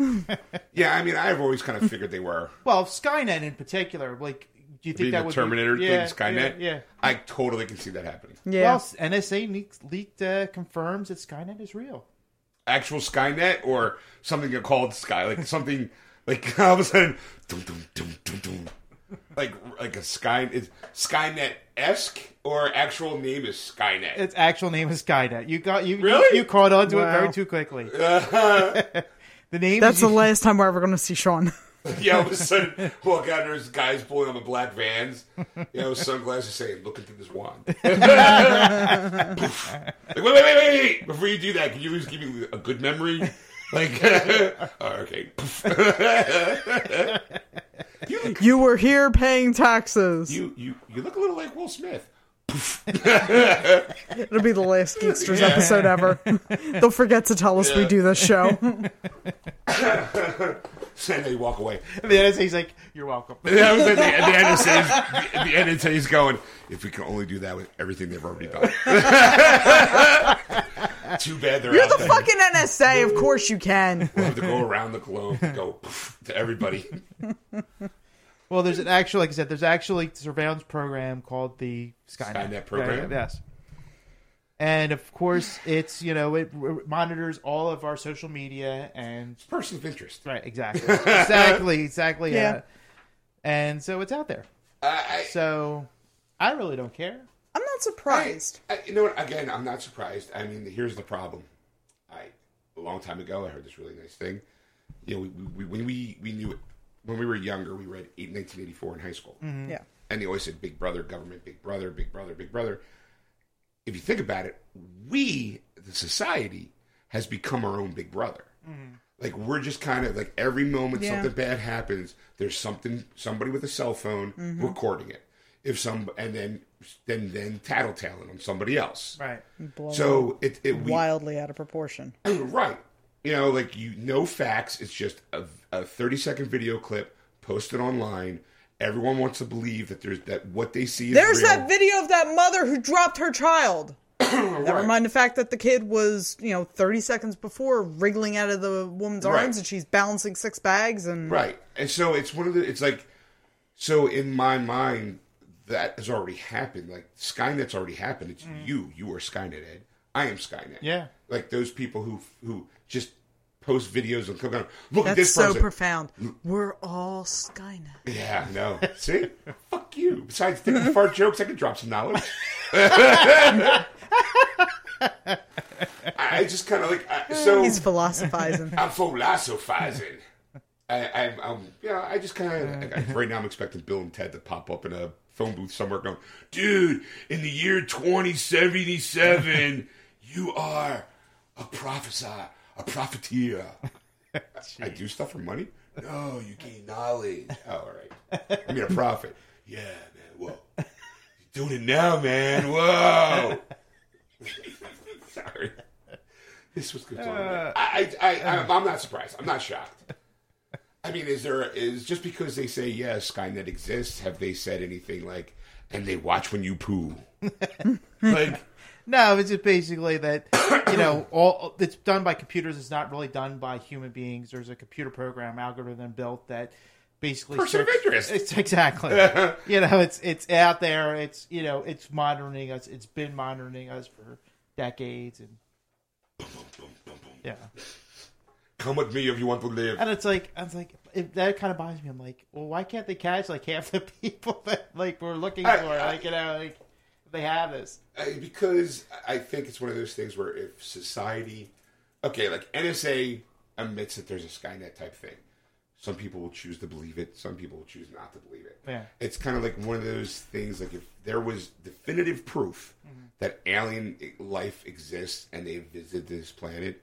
Yeah, I mean, I've always kind of figured they were. Well, Skynet in particular, like, do you think that the would Terminator be... Terminator thing, yeah, Skynet? Yeah, yeah. I totally can see that happening. Yeah. Well, N S A leaked, leaked uh, confirms that Skynet is real. Actual Skynet or something called Sky, like something, like all of a sudden, dum, dum, dum, dum, dum. Like like a Sky, it's Skynet-esque or actual name is Skynet. Its actual name is Skynet. You got you really? you, you caught on to wow. it very too quickly. Uh-huh. The name. That's the you... last time we're ever going to see Sean. Yeah, all of a sudden, walk out and there's guys pulling on the black vans, you know, sunglasses saying, looking through this wand. Like, wait, wait, wait, wait. Before you do that, can you at least give me a good memory? Like, oh, okay. You, look, you were here paying taxes. You you, you look a little like Will Smith. It'll be the last Geeksters yeah. episode ever. They'll forget to tell us yeah. we do this show. And they walk away. And the N S A's like, you're welcome. And the, the, the N S A's going, if we can only do that with everything they've already done. Too bad they're You're out the there. Fucking N S A. Of course you can. We'll have to go around the globe and go to everybody. Well, there's an actual, like I said, there's actually a surveillance program called the Skynet, Skynet program. Uh, yes. And of course, it's, you know, it monitors all of our social media and. It's person of interest. Right, exactly. Exactly, exactly. Yeah. Uh, and so it's out there. Uh, I, so I really don't care. I'm not surprised. I, I, you know what? Again, I'm not surprised. I mean, here's the problem. I a long time ago, I heard this really nice thing. You know, we, we, when we, we knew it. When we were younger, we read nineteen eighty-four in high school. Mm-hmm. Yeah. And they always said, Big Brother, government, Big Brother, Big Brother, Big Brother. If you think about it, we, the society, has become our own Big Brother. Mm-hmm. Like, we're just kind of, like, every moment yeah. something bad happens, there's something, somebody with a cell phone mm-hmm. recording it. If some, and then, then, then tattletaling on somebody else. Right. Blowing so, it, it we, wildly out of proportion. Right. You know, like, you no facts. It's just a, a thirty-second video clip posted online. Everyone wants to believe that there's that what they see is there's real. That video of that mother who dropped her child. That right. Remind the fact that the kid was, you know, thirty seconds before wriggling out of the woman's right. arms and she's balancing six bags. And Right. And so it's one of the... It's like... So in my mind, that has already happened. Like, Skynet's already happened. It's mm. you. You are Skynet, Ed. I am Skynet. Yeah. Like, those people who... who just post videos and come on. Look That's at this person. That's so profound. We're all Skynet. Yeah, no. See? Fuck you. Besides thinking fart jokes, I can drop some knowledge. I just kind of like I, so. He's philosophizing. I'm philosophizing. I, I'm, I'm, you know, I just kind of like, right now. I'm expecting Bill and Ted to pop up in a phone booth somewhere, going, "Dude, in the year twenty seventy-seven, you are." A prophesier, a profiteer. I do stuff for money? No, you gain knowledge. Oh, all right. I mean, a prophet. Yeah, man. Whoa. You're doing it now, man. Whoa. Sorry. This was good. Uh, I, I, I, I'm not surprised. I'm not shocked. I mean, is there is just because they say yes, yeah, Skynet exists? Have they said anything like, and they watch when you poo? Like, no, it's just basically that, you know, all it's done by computers. It's not really done by human beings. There's a computer program algorithm built that basically person of interest. It's exactly, you know, it's it's out there. It's, you know, it's monitoring us. It's been monitoring us for decades, and boom, boom, boom, boom, boom. Yeah. Come with me if you want to live. And it's like, I was like, it, that kind of bothers me. I'm like, well, why can't they catch like half the people that like we're looking I, for? I, like, you know, like they have this. I, because I think it's one of those things where if society, okay, like N S A admits that there's a Skynet type thing. Some people will choose to believe it. Some people will choose not to believe it. Yeah. It's kind of like one of those things. Like if there was definitive proof mm-hmm. that alien life exists and they visited this planet,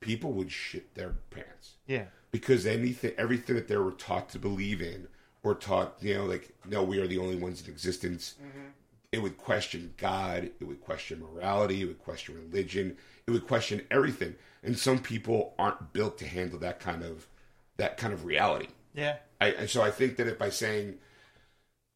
people would shit their pants. Yeah. Because anything, everything that they were taught to believe in or taught, you know, like, no, we are the only ones in existence. Mm-hmm. It would question God. It would question morality. It would question religion. It would question everything. And some people aren't built to handle that kind of, that kind of reality. Yeah. I, and so I think that if by saying,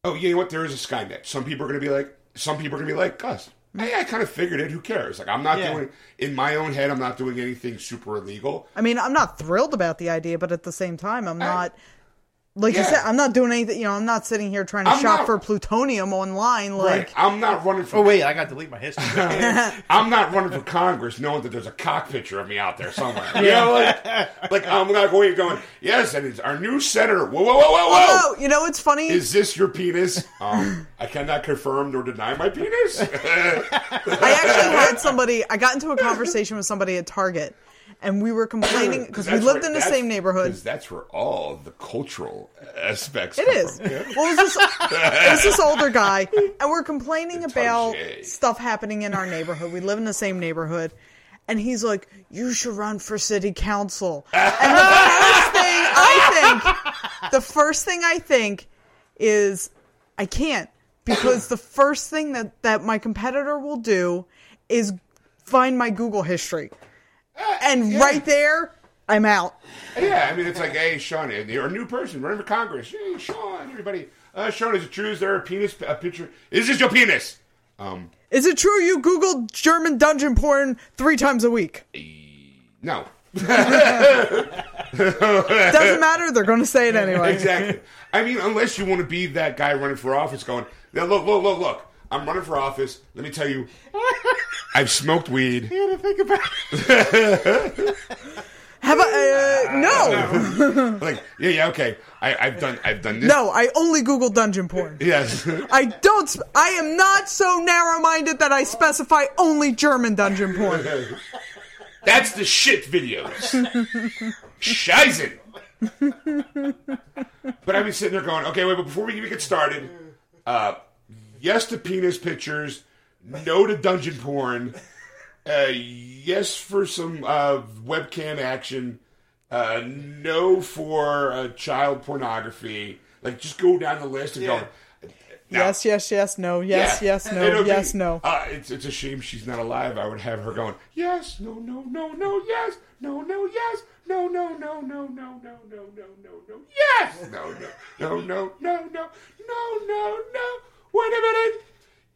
oh, you know what, there is a Skynet. Some people are going to be like, some people are going to be like us. Hey, I kind of figured it. Who cares? Like, I'm not yeah. doing... In my own head, I'm not doing anything super illegal. I mean, I'm not thrilled about the idea, but at the same time, I'm I, not... Like yeah. you said, I'm not doing anything... You know, I'm not sitting here trying to I'm shop not, for plutonium online. Like, right. I'm not running for... Oh, wait, I got to delete my history. I'm not running for Congress knowing that there's a cock picture of me out there somewhere. You know, like, like I'm not going, going, yes, and it's our new senator. Whoa, whoa, whoa, whoa, whoa! Oh, you know, it's funny... Is this your penis? Um... I cannot confirm nor deny my penis. I actually had somebody, I got into a conversation with somebody at Target, and we were complaining, because we lived where, in the same neighborhood. Because that's where all the cultural aspects It is. From, yeah? Well, it was, this, it was this older guy, and we're complaining about stuff happening in our neighborhood. We live in the same neighborhood. And he's like, you should run for city council. And the first thing I think, the first thing I think is, I can't. Because the first thing that, that my competitor will do is find my Google history. Uh, and yeah. right there, I'm out. Yeah, I mean, it's like, hey, Sean, you're a new person running for Congress. Hey, Sean, everybody. Uh, Sean, is it true? Is there a penis a picture? Is this your penis? Um, is it true you Googled German dungeon porn three times a week? Uh, no. Doesn't matter. They're going to say it anyway. Exactly. I mean, unless you want to be that guy running for office going, now, look, look, look, look. I'm running for office. Let me tell you, I've smoked weed. You gotta think about it. Have I? Uh, no. Like, yeah, yeah, okay. I, I've done, I've done this. No, I only Google dungeon porn. Yes. I don't. I am not so narrow-minded that I specify only German dungeon porn. That's the shit videos. Scheiße. But I've been sitting there going, okay, wait, but before we even get started, uh, yes to penis pictures, no to dungeon porn, uh, yes for some uh, webcam action, uh, no for uh, child pornography. Like, just go down the list and yeah. go... No. Yes, yes, yes, no, yes, yeah. yes, no, okay. yes, no. Uh, it's it's a shame she's not alive. I would have her going, yes, no, no, no, no, yes, no, no, yes, no, no, no, no, no, no, no, no, no, no, yes, no, no, no, no, no, no, no, no, no, wait a minute,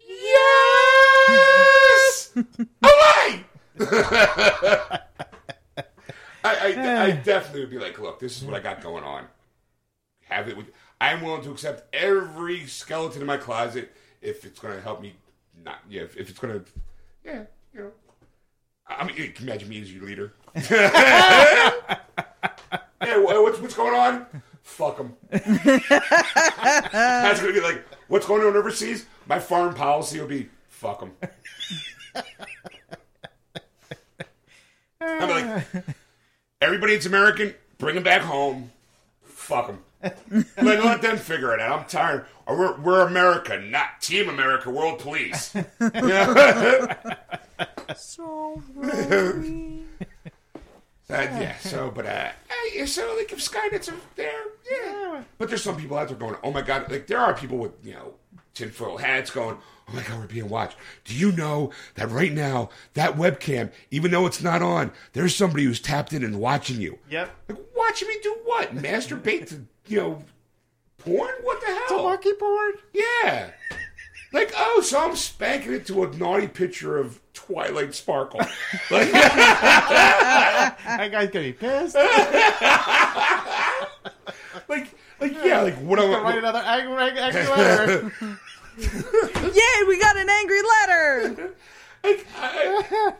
yes, away! I, I, I definitely would be like, look, this is what I got going on. Have it with... I'm willing to accept every skeleton in my closet if it's going to help me not, yeah, if, if it's going to, yeah, you know. I mean, you can imagine me as your leader. Yeah, what's, what's going on? Fuck them. That's going to be like, what's going on overseas? My foreign policy will be, fuck them. I'm like, everybody that's American, bring them back home. Fuck them. Like, let them figure it out. I'm tired. We're, we're America, not Team America, World Police. So worried. Uh, yeah, so, but, uh, hey, so, like, if Skynet's there, yeah. But there's some people out there going, oh, my God. Like, there are people with, you know, tinfoil hats going, oh my God, we're being watched. Do you know that right now, that webcam, even though it's not on, there's somebody who's tapped in and watching you? Yep. Like, watching me do what? Masturbate to, you know, porn? What the hell? To monkey porn? Yeah. Like, oh, so I'm spanking it to a naughty picture of Twilight Sparkle. Like, that guy's gonna be pissed. like, like, yeah, yeah like what? I'm gonna write another angry, angry letter. Yay, we got an angry letter. like, I,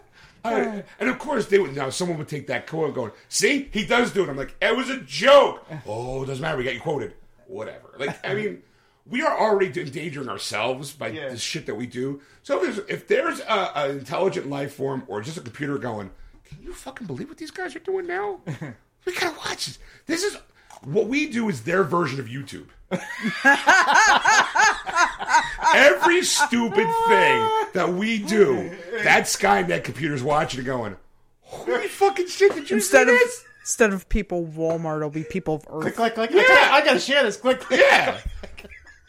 I, and of course, they would. Now, someone would take that quote, going, "See, he does do it." I'm like, "It was a joke." Oh, doesn't matter. We got you quoted. Whatever. Like, I mean. We are already endangering ourselves by yeah. the shit that we do. So if there's, if there's a, a intelligent life form or just a computer going, can you fucking believe what these guys are doing now? We gotta watch this. This is what we do is their version of YouTube. Every stupid thing that we do, that Skynet computer's watching and going, holy fucking shit! Did you see this? Instead of people of Walmart, it'll be people of Earth. Click, click, click. Yeah. I, gotta, I gotta share this. Click, click. Yeah.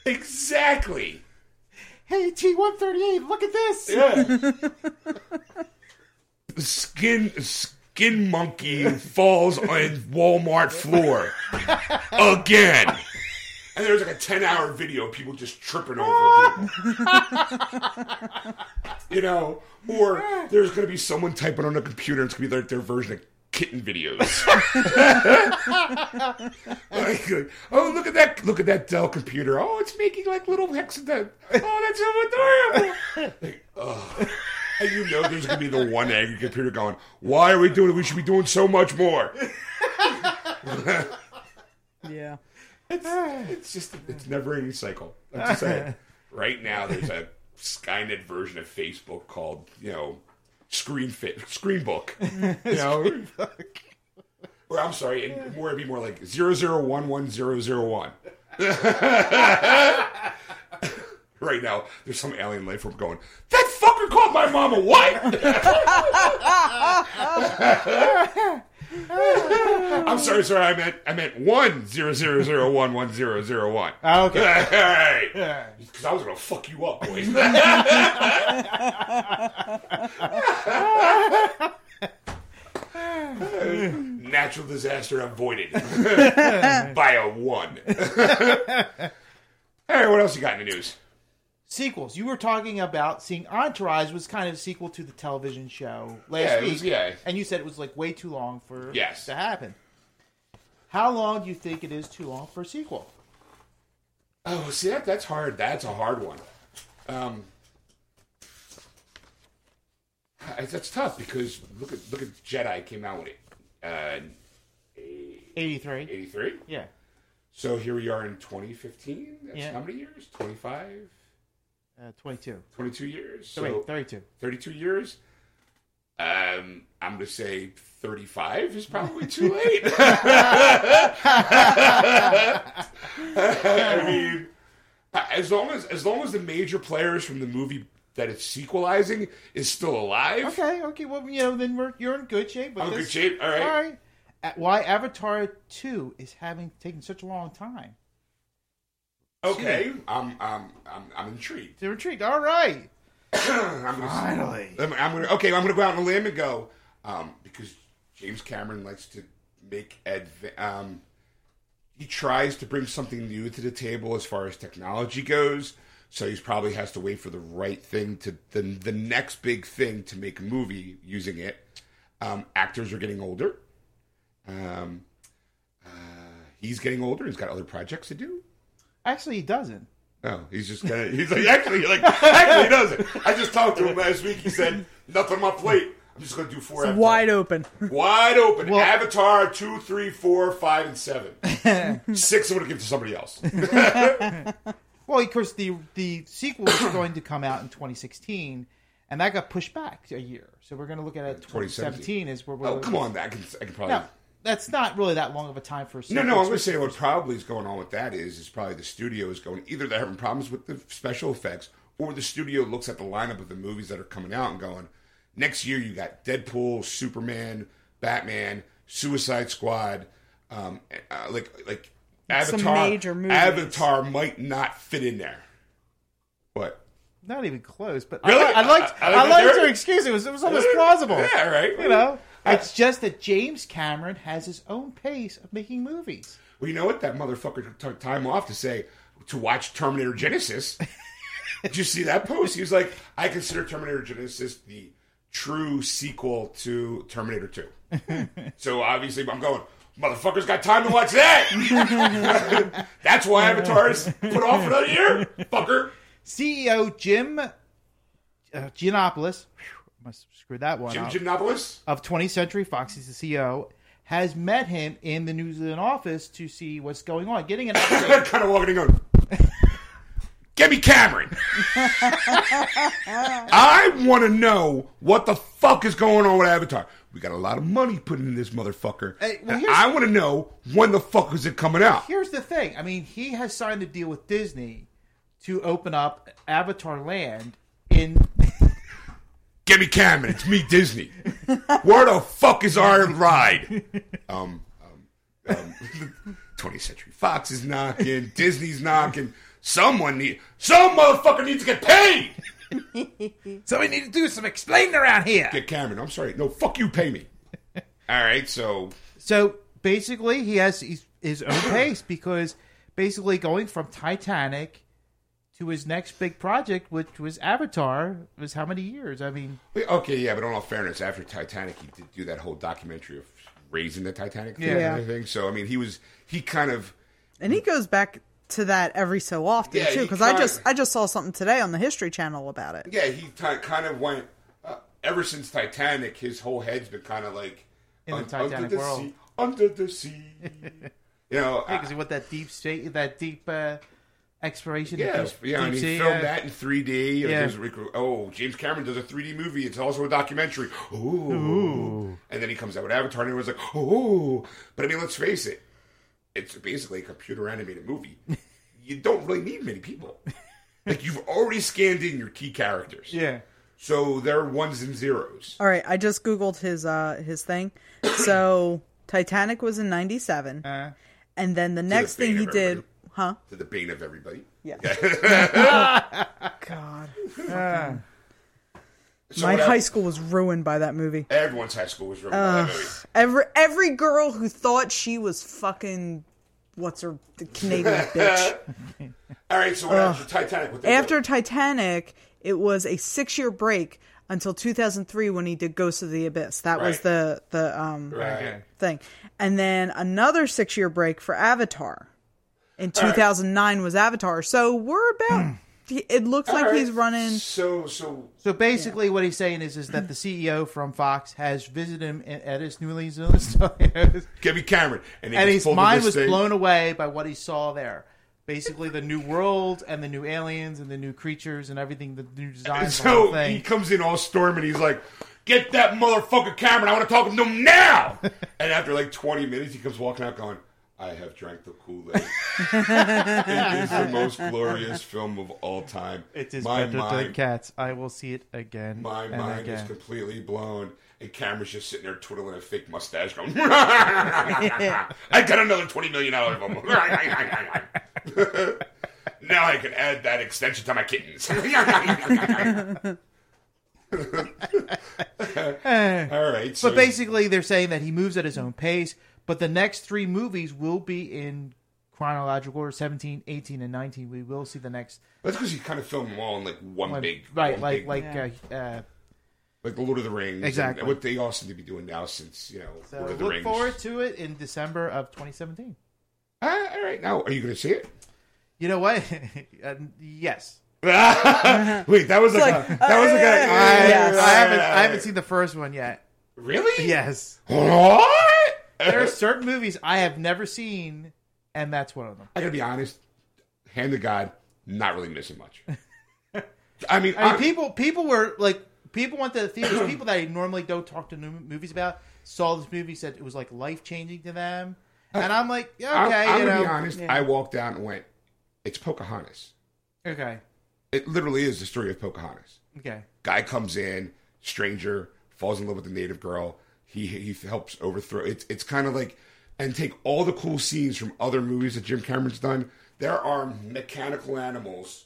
Exactly. Hey, T one thirty-eight, look at this. Yeah. skin skin monkey falls on Walmart floor again. And there's like a ten-hour video of people just tripping over people. You know, or there's going to be someone typing on a computer and it's going to be like their version of kitten videos. like, like, oh, look at that! Look at that Dell computer. Oh, it's making like little hexadecimal. Oh, that's so adorable. Like, oh. And you know, there's gonna be the one angry computer going, "Why are we doing it? We should be doing so much more." yeah, it's, it's just it's never-ending cycle. I'm just saying. Right now, there's a Skynet version of Facebook called, you know. Screen fit, screen book, you know. Screen book. Or I'm sorry, and more it'd be more like zero zero one one zero zero one. Right now, there's some alien life form going. That fucker called my mom a what? I'm sorry, sorry. I meant I meant one zero zero zero one one zero zero one. Okay, because yeah. I was gonna fuck you up, boys. Natural disaster avoided by a one. All right, what else you got in the news? Sequels. You were talking about seeing Entourage was kind of a sequel to the television show last yeah, week. Was, yeah. And you said it was like way too long for yes. to happen. How long do you think it is too long for a sequel? Oh, see, that, that's hard. That's a hard one. Um, that's tough because look at look at Jedi came out with it. Uh, eighty-three. eighty-three? Yeah. So here we are in twenty fifteen. That's yeah. how many years? twenty-five? Uh, twenty-two. twenty-two years. So wait, thirty-two. thirty-two years. Um, I'm going to say thirty-five is probably too late. I mean, as long as as long as the major players from the movie that it's sequelizing is still alive. Okay, okay. Well, you know, then we're you're in good shape. But I'm in good shape. All right. All right. Why Avatar two is having taken such a long time? Okay, I'm I'm I'm I'm intrigued. You're intrigued. All right. I'm gonna, Finally, I'm, I'm gonna okay. I'm gonna go out on a limb and go um, because James Cameron likes to make adv- um, he tries to bring something new to the table as far as technology goes. So he probably has to wait for the right thing to the the next big thing to make a movie using it. Um, actors are getting older. Um, uh, he's getting older. He's got other projects to do. Actually, he doesn't. Oh, he's just kind of... He's like, actually, like, actually he doesn't. I just talked to him last week. He said, nothing on my plate. I'm just going to do four it's Avatar. Wide open. Wide open. Well, Avatar, two, three, four, five, and seven. Six I'm going to give to somebody else. Well, of course, the, the sequel is going to come out in twenty sixteen, and that got pushed back a year. So we're going to look at it twenty seventeen. twenty seventeen is where we're... Oh, come on. I can, I can probably... No. That's not really that long of a time for a sequel. No, no, I'm going to say what probably is going on with that is, is probably the studio is going, either they're having problems with the special effects, or the studio looks at the lineup of the movies that are coming out and going, next year you got Deadpool, Superman, Batman, Suicide Squad, um, uh, like like Avatar. Some major movies. Avatar might not fit in there. What? Not even close, but really? I, I liked I, I, I liked her excuse. It was it was almost plausible. Yeah, right. You know, I, it's just that James Cameron has his own pace of making movies. Well, you know what? That motherfucker took time off to say to watch Terminator Genisys. Did you see that post? He was like, "I consider Terminator Genisys the true sequel to Terminator two." So obviously, I'm going. Motherfuckers got time to watch that. That's why Avatar is put off another year, fucker. C E O Jim uh, Giannopoulos, whew, must screw that one Jim up. Jim Giannopoulos? Of twentieth Century Fox, he's the C E O, has met him in the New Zealand office to see what's going on. Getting an update. Kind of walking and going, get me Cameron. I want to know what the fuck is going on with Avatar. We got a lot of money put into this motherfucker. Hey, well, I want to know when the fuck is it coming out. Here's the thing. I mean, he has signed a deal with Disney to open up Avatar Land in... Give me Cameron. It's me, Disney. Where the fuck is our ride? Um, um, um, twentieth Century Fox is knocking. Disney's knocking. Someone needs... Some motherfucker needs to get paid! So we need to do some explaining around here. Get Cameron. I'm sorry. No, fuck you. Pay me. All right. So, so basically, he has his own pace because basically going from Titanic to his next big project, which was Avatar, was how many years? I mean, okay, yeah, but in all fairness, after Titanic, he did do that whole documentary of raising the Titanic thing yeah. and everything. So I mean, he was he kind of and he goes back. To that every so often yeah, too, because I just I just saw something today on the History Channel about it. Yeah, he t- kind of went uh, ever since Titanic. His whole head's been kind of like in un- the Titanic under the world, sea, under the sea. You know, because yeah, he went that deep state, that deep uh, exploration. Yeah, deep, yeah, deep and he sea, filmed uh, that in three D. Yeah. Like a, oh, James Cameron does a three D movie. It's also a documentary. Ooh. Ooh, and then he comes out with Avatar, and everyone's like, oh. But I mean, let's face it. It's basically a computer animated movie. You don't really need many people. Like, you've already scanned in your key characters. Yeah. So they're ones and zeros. All right. I just Googled his, uh, his thing. So Titanic was in ninety-seven. Uh, and then the next the thing he did, huh? To the bane of everybody. Yeah. Yeah. God. Uh, so my high school was ruined by that movie. Everyone's high school was ruined uh, by that movie. Every, every girl who thought she was fucking... What's her the Canadian bitch? All right, so what uh, after Titanic? What after doing? Titanic, it was a six-year break until two thousand three when he did Ghost of the Abyss. That right. was the the um right. thing, and then another six-year break for Avatar. In two thousand nine right. was Avatar. So we're about. It looks all like right. he's running. So so so basically, yeah. what he's saying is is that the C E O from Fox has visited him at his New Zealand studios. Gabby Cameron, and, he and his mind was thing. blown away by what he saw there. Basically, the new world and the new aliens and the new creatures and everything, the new designs. So thing. He comes in all storm and he's like, "Get that motherfucker Cameron! I want to talk to him now!" And after like twenty minutes, he comes walking out going, I have drank the Kool-Aid. It is the most glorious film of all time. It is my better mind, than Cats. I will see it again. My and mind again. is completely blown. And Cameron's just sitting there twiddling a fake mustache going, I got another twenty million dollars of them. Now I can add that extension to my kittens. All right. So but basically they're saying that he moves at his own pace. But the next three movies will be in chronological order, seventeen, eighteen, and nineteen. We will see the next. That's because you kind of filmed them all in like one, one big... Right, one like... Big, like, yeah. uh, uh, like The Lord of the Rings. Exactly. And what they all seem to be doing now since, you know, so Lord of the Rings. So look forward to it in December of twenty seventeen. Uh, all right. Now, are you going to see it? You know what? uh, yes. Wait, that was like... like a, that uh, was like a... I, yes. I, haven't, I haven't seen the first one yet. Really? Yes. What? There are certain movies I have never seen, and that's one of them. I gotta be honest, hand to God, not really missing much. I mean, I mean people people were like, people went to the theaters, people that I normally don't talk to new movies about, saw this movie, said it was like life changing to them. And I'm like, yeah, okay. I'm, I'm you know, gonna be honest, yeah. I walked down and went, it's Pocahontas. Okay. It literally is the story of Pocahontas. Okay. Guy comes in, stranger, falls in love with a native girl. He he helps overthrow. It's it's kind of like, and take all the cool scenes from other movies that Jim Cameron's done. There are mechanical animals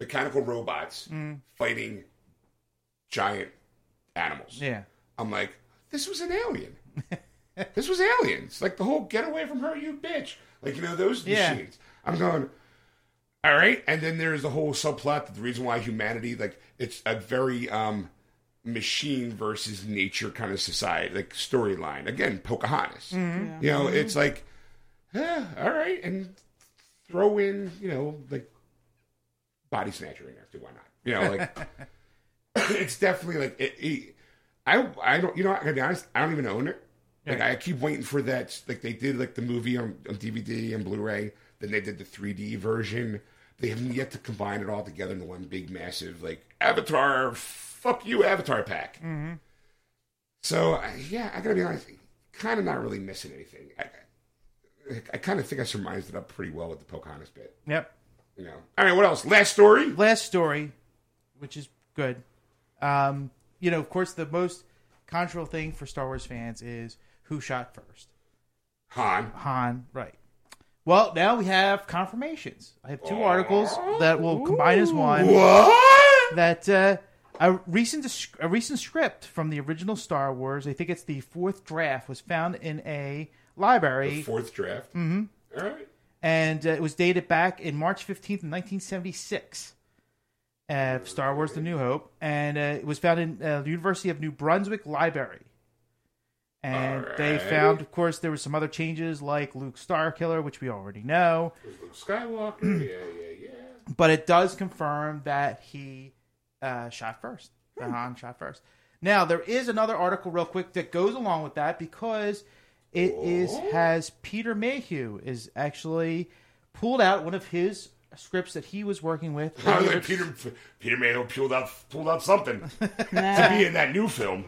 mechanical robots mm. fighting giant animals. Yeah. I'm like, this was an alien. This was aliens. Like, the whole get away from her, you bitch. Like, you know, those yeah. machines. I'm going, all right. And then there's the whole subplot that the reason why humanity, like, it's a very um, machine versus nature kind of society, like, storyline. Again, Pocahontas. Mm-hmm. Yeah. You know, mm-hmm. it's like, yeah, all right. And throw in, you know, like, Body Snatcher in there, too. Why not? You know, like, it's definitely like, it, it, I, I don't, you know, I'm going to be honest, I don't even own it. Like, yeah. I keep waiting for that. Like, they did, like, the movie on, on D V D and Blu-ray. Then they did the three D version. They haven't yet to combine it all together into one big, massive, like, Avatar, fuck you, Avatar pack. Mm-hmm. So, yeah, I gotta be honest, kind of not really missing anything. I, I, I kind of think I surmised it up pretty well with the Pocahontas bit. Yep. You know. All right, what else? Last story? Last story, which is good. Um, you know, of course, the most controversial thing for Star Wars fans is... who shot first? Han. Han, right. Well, now we have confirmations. I have two oh. articles that will combine as one. What? That uh, a recent a recent script from the original Star Wars, I think it's the fourth draft, was found in a library. The fourth draft? Mm-hmm. All right. And uh, it was dated back in March fifteenth, nineteen seventy-six. Uh, Star Wars The New Hope. And uh, it was found in uh, the University of New Brunswick Library. And right. they found, of course, there were some other changes like Luke Starkiller, which we already know. Luke Skywalker, yeah, yeah, yeah. But it does confirm that he uh, shot first. Hmm. That Han shot first. Now, there is another article real quick that goes along with that because it Whoa. is has Peter Mayhew is actually pulled out one of his scripts that he was working with. Peter Peter Mayhew pulled out, pulled out something to be in that new film.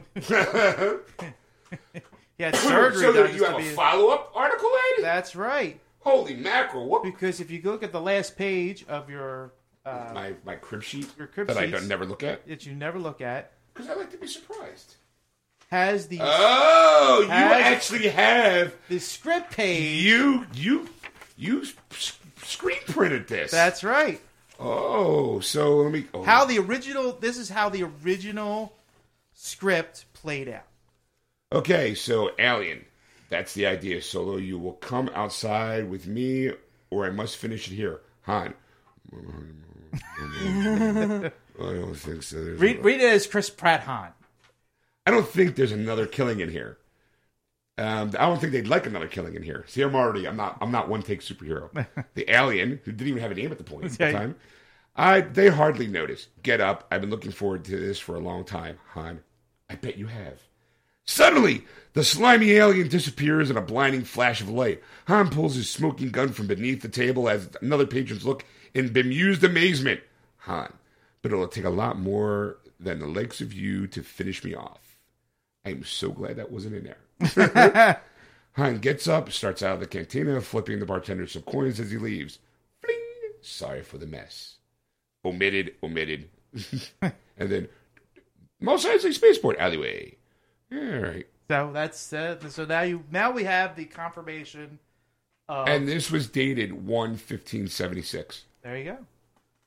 He had surgery. So that you have a follow-up article, Eddie? That's right. Holy mackerel! What? Because if you look at the last page of your uh, my my crib sheet, your crib that sheets, I don't never look at, that you never look at, because I like to be surprised. Has the oh, has you actually have the script page? You you you screen printed this. That's right. Oh, so let me. Oh. How the original? This is how the original script played out. Okay, so Alien, that's the idea. Solo, you will come outside with me, or I must finish it here. Han. I don't think so. Read, a... read it as Chris Pratt Han. I don't think there's another killing in here. Um, I don't think they'd like another killing in here. See, I'm already, I'm not, I'm not one take superhero. The Alien, who didn't even have a name at the point okay. at the time, I they hardly noticed. Get up! I've been looking forward to this for a long time, Han. I bet you have. Suddenly, the slimy alien disappears in a blinding flash of light. Han pulls his smoking gun from beneath the table as another patrons look in bemused amazement. Han, but it'll take a lot more than the likes of you to finish me off. I am so glad that wasn't in there. Han gets up, starts out of the cantina, flipping the bartender some coins as he leaves. Bling! Sorry for the mess. Omitted, omitted. And then, Mos Eisley Spaceport alleyway. All right. So that's uh, so now you now we have the confirmation of, and this was dated one fifteen seventy-six. There you go.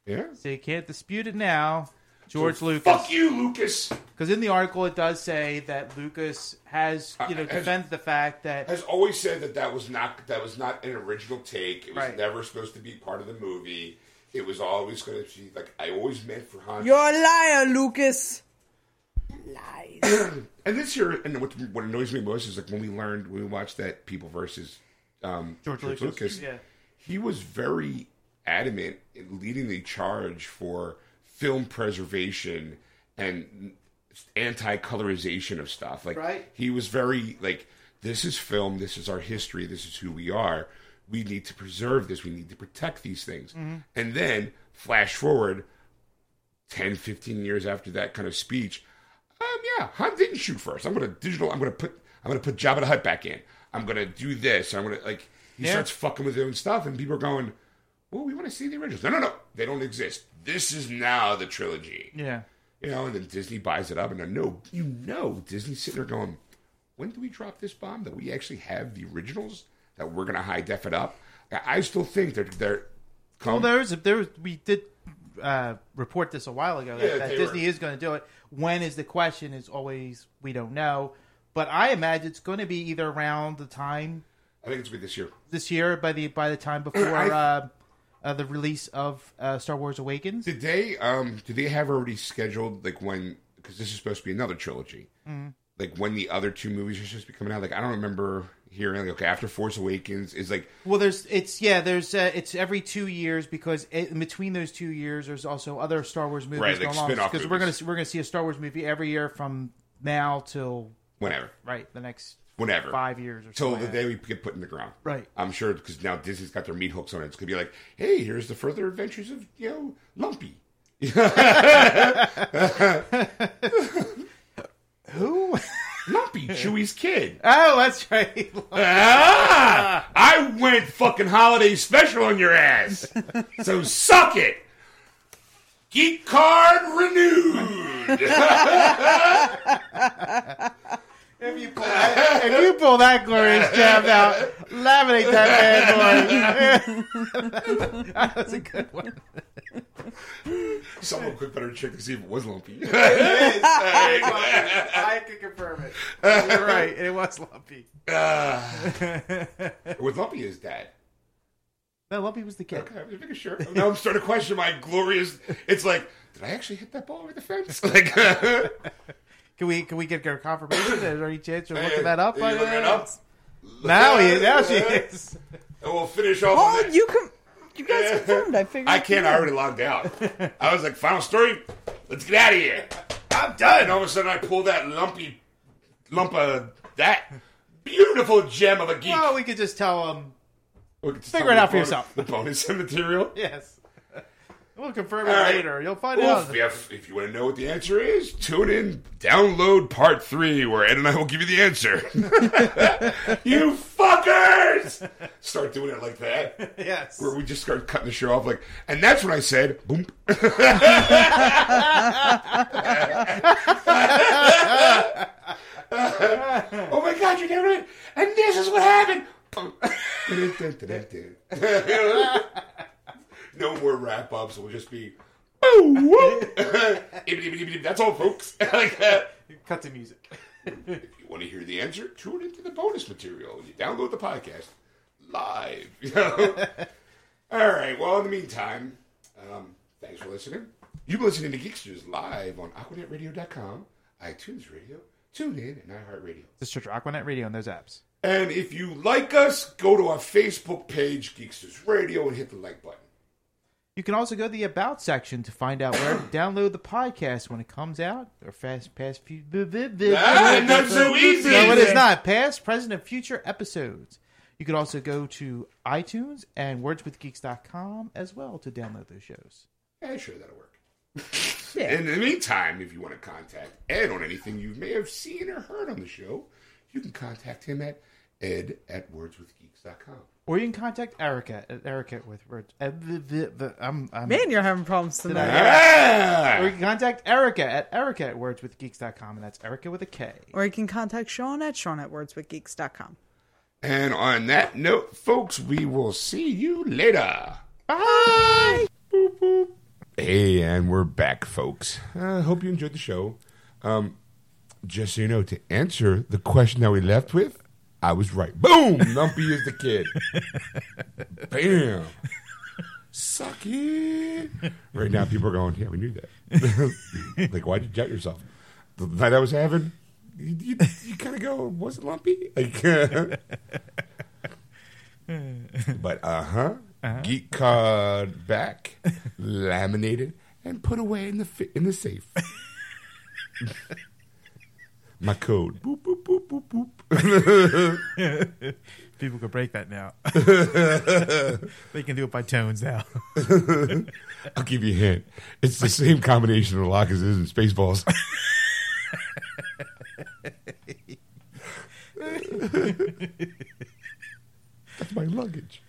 Yeah. So you can't dispute it now, George so Lucas. Fuck you, Lucas. Because in the article it does say that Lucas has you know uh, defends the fact that has always said that that was not that was not an original take. It was right. never supposed to be part of the movie. It was always going to be like I always meant for Han. You're a liar, Lucas. Lies. And this year, and what, what annoys me most is like when we learned, when we watched that People versus um, George, George Lucas, Lucas yeah. he was very adamant in leading the charge for film preservation and anti-colorization of stuff. Like right? He was very like, this is film, this is our history, this is who we are. We need to preserve this. We need to protect these things. Mm-hmm. And then flash forward ten, fifteen years after that kind of speech. Um, yeah, Han didn't shoot first. I'm gonna digital. I'm gonna put. I'm gonna put Jabba the Hutt back in. I'm gonna do this. I'm gonna like. He yeah. starts fucking with his own stuff, and people are going, "Well, we want to see the originals." No, no, no. They don't exist. This is now the trilogy. Yeah, you know. And then Disney buys it up, and I know you know Disney's sitting there going, "When do we drop this bomb that we actually have the originals that we're gonna high def it up?" I still think they're they're. Come. Well, there's there was, we did uh, report this a while ago yeah, that, that Disney were. is going to do it. When is the question is always, we don't know. But I imagine it's going to be either around the time. I think it's going to be this year. This year, by the by the time before uh, uh, the release of uh, Star Wars Awakens. Did they, um, did they have already scheduled, like, when, because this is supposed to be another trilogy, mm-hmm. like, when the other two movies are supposed to be coming out? Like, I don't remember hearing, like, okay, after Force Awakens is, like... Well, there's, it's, yeah, there's, uh, it's every two years, because it, in between those two years, there's also other Star Wars movies right, going like on. Because we're going to we're gonna see a Star Wars movie every year from now till... Whenever. Right, the next... Whenever. Five years or so. Till the day we get put in the ground. Right. I'm sure, because now Disney's got their meat hooks on it. It's going to be like, hey, here's the further adventures of, you know, Lumpy. Who? Lumpy, Chewie's kid. Oh, that's right. Ah! I went fucking holiday special on your ass. So suck it. Geek card renewed. If you, pull that, if you pull that glorious jab out, laminate that bad boy. That was a good one. Someone quick better check to see if it was Lumpy. It is. I can confirm it. You're right. It was Lumpy. Uh, it was Lumpy his dad. No, Lumpy was the kid. Okay, I'm just making sure. Now I'm starting to question my glorious... It's like, did I actually hit that ball over the fence? Like... Uh, Can we can we get a confirmation? There's any chance you're looking that up? Are you looking it up? Now he is. Now she is. And we'll finish off. Oh, on you com- You guys confirmed. I figured. I can't. I already logged out. I was like, final story. Let's get out of here. I'm done. And all of a sudden, I pulled that lumpy lump of that beautiful gem of a geek. Well, we could just tell him. Um, figure it out for yourself. The bonus material. Yes. We'll confirm it right. later. You'll find well, out. If, if you want to know what the answer is, tune in, download part three, where Ed and I will give you the answer. You fuckers! Start doing it like that. Yes. Where we just start cutting the show off like, and that's when I said, boom. Oh my God, you did it! And this is what happened! No more wrap ups. We'll just be, oh, whoop. That's all, folks. Like that. Cut to music. If you want to hear the answer, tune into the bonus material. You download the podcast live. You know? All right. Well, in the meantime, um, thanks for listening. You've been listening to Geeksters live on Aquanet Radio dot com, iTunes Radio, TuneIn, and iHeartRadio. Just search Aquanet Radio on those apps. And if you like us, go to our Facebook page, Geeksters Radio, and hit the like button. You can also go to the About section to find out where to download the podcast when it comes out, or fast past few. Ah, not so easy. No, it is not. Past, present, and future episodes. You can also go to iTunes and words with geeks dot com as well to download those shows. Yeah, sure, that'll work. Yeah. In the meantime, if you want to contact Ed on anything you may have seen or heard on the show, you can contact him at ed at words with geeks dot com. Or you can contact Erica at Erica with words. I'm, I'm, Man, you're having problems tonight. Yeah. Or you can contact Erica at Erica at words with geeks dot com, and that's Erica with a K. Or you can contact Sean at Sean at words with geeks dot com. And on that note, folks, we will see you later. Bye. Boop, boop. Hey, and we're back, folks. I uh, hope you enjoyed the show. Um, just so you know, to answer the question that we left with, I was right. Boom! Lumpy is the kid. Bam! Suck it! Right now, people are going, yeah, we knew that. Like, why'd you doubt yourself? The night I was having, you, you, you kind of go, was it Lumpy? Like, uh, but uh-huh, uh-huh. Geek card back, laminated, and put away in the fi- in the safe. My code. Boop, boop, boop, boop, boop. People can break that now. They can do it by tones now. I'll give you a hint. It's the same combination of lock as it is in Spaceballs. That's my luggage.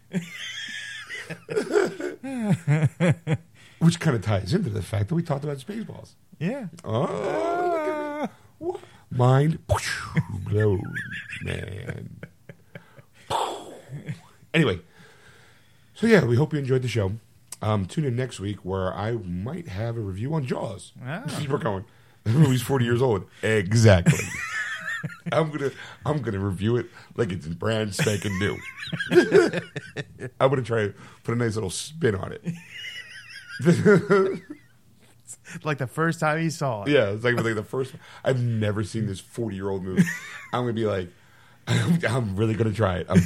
Which kind of ties into the fact that we talked about Spaceballs. Yeah. Oh, look at me. What? Mind blown, man. Anyway, so yeah, we hope you enjoyed the show. Um, tune in next week where I might have a review on Jaws. Ah. Keep going. The movie's forty years old. Exactly. I'm gonna I'm gonna review it like it's brand spanking new. I'm gonna try to put a nice little spin on it. Like the first time you saw it. Yeah, it's like, like the first. I've never seen this forty-year-old movie. I'm gonna be like, I'm, I'm really gonna try it. I'm,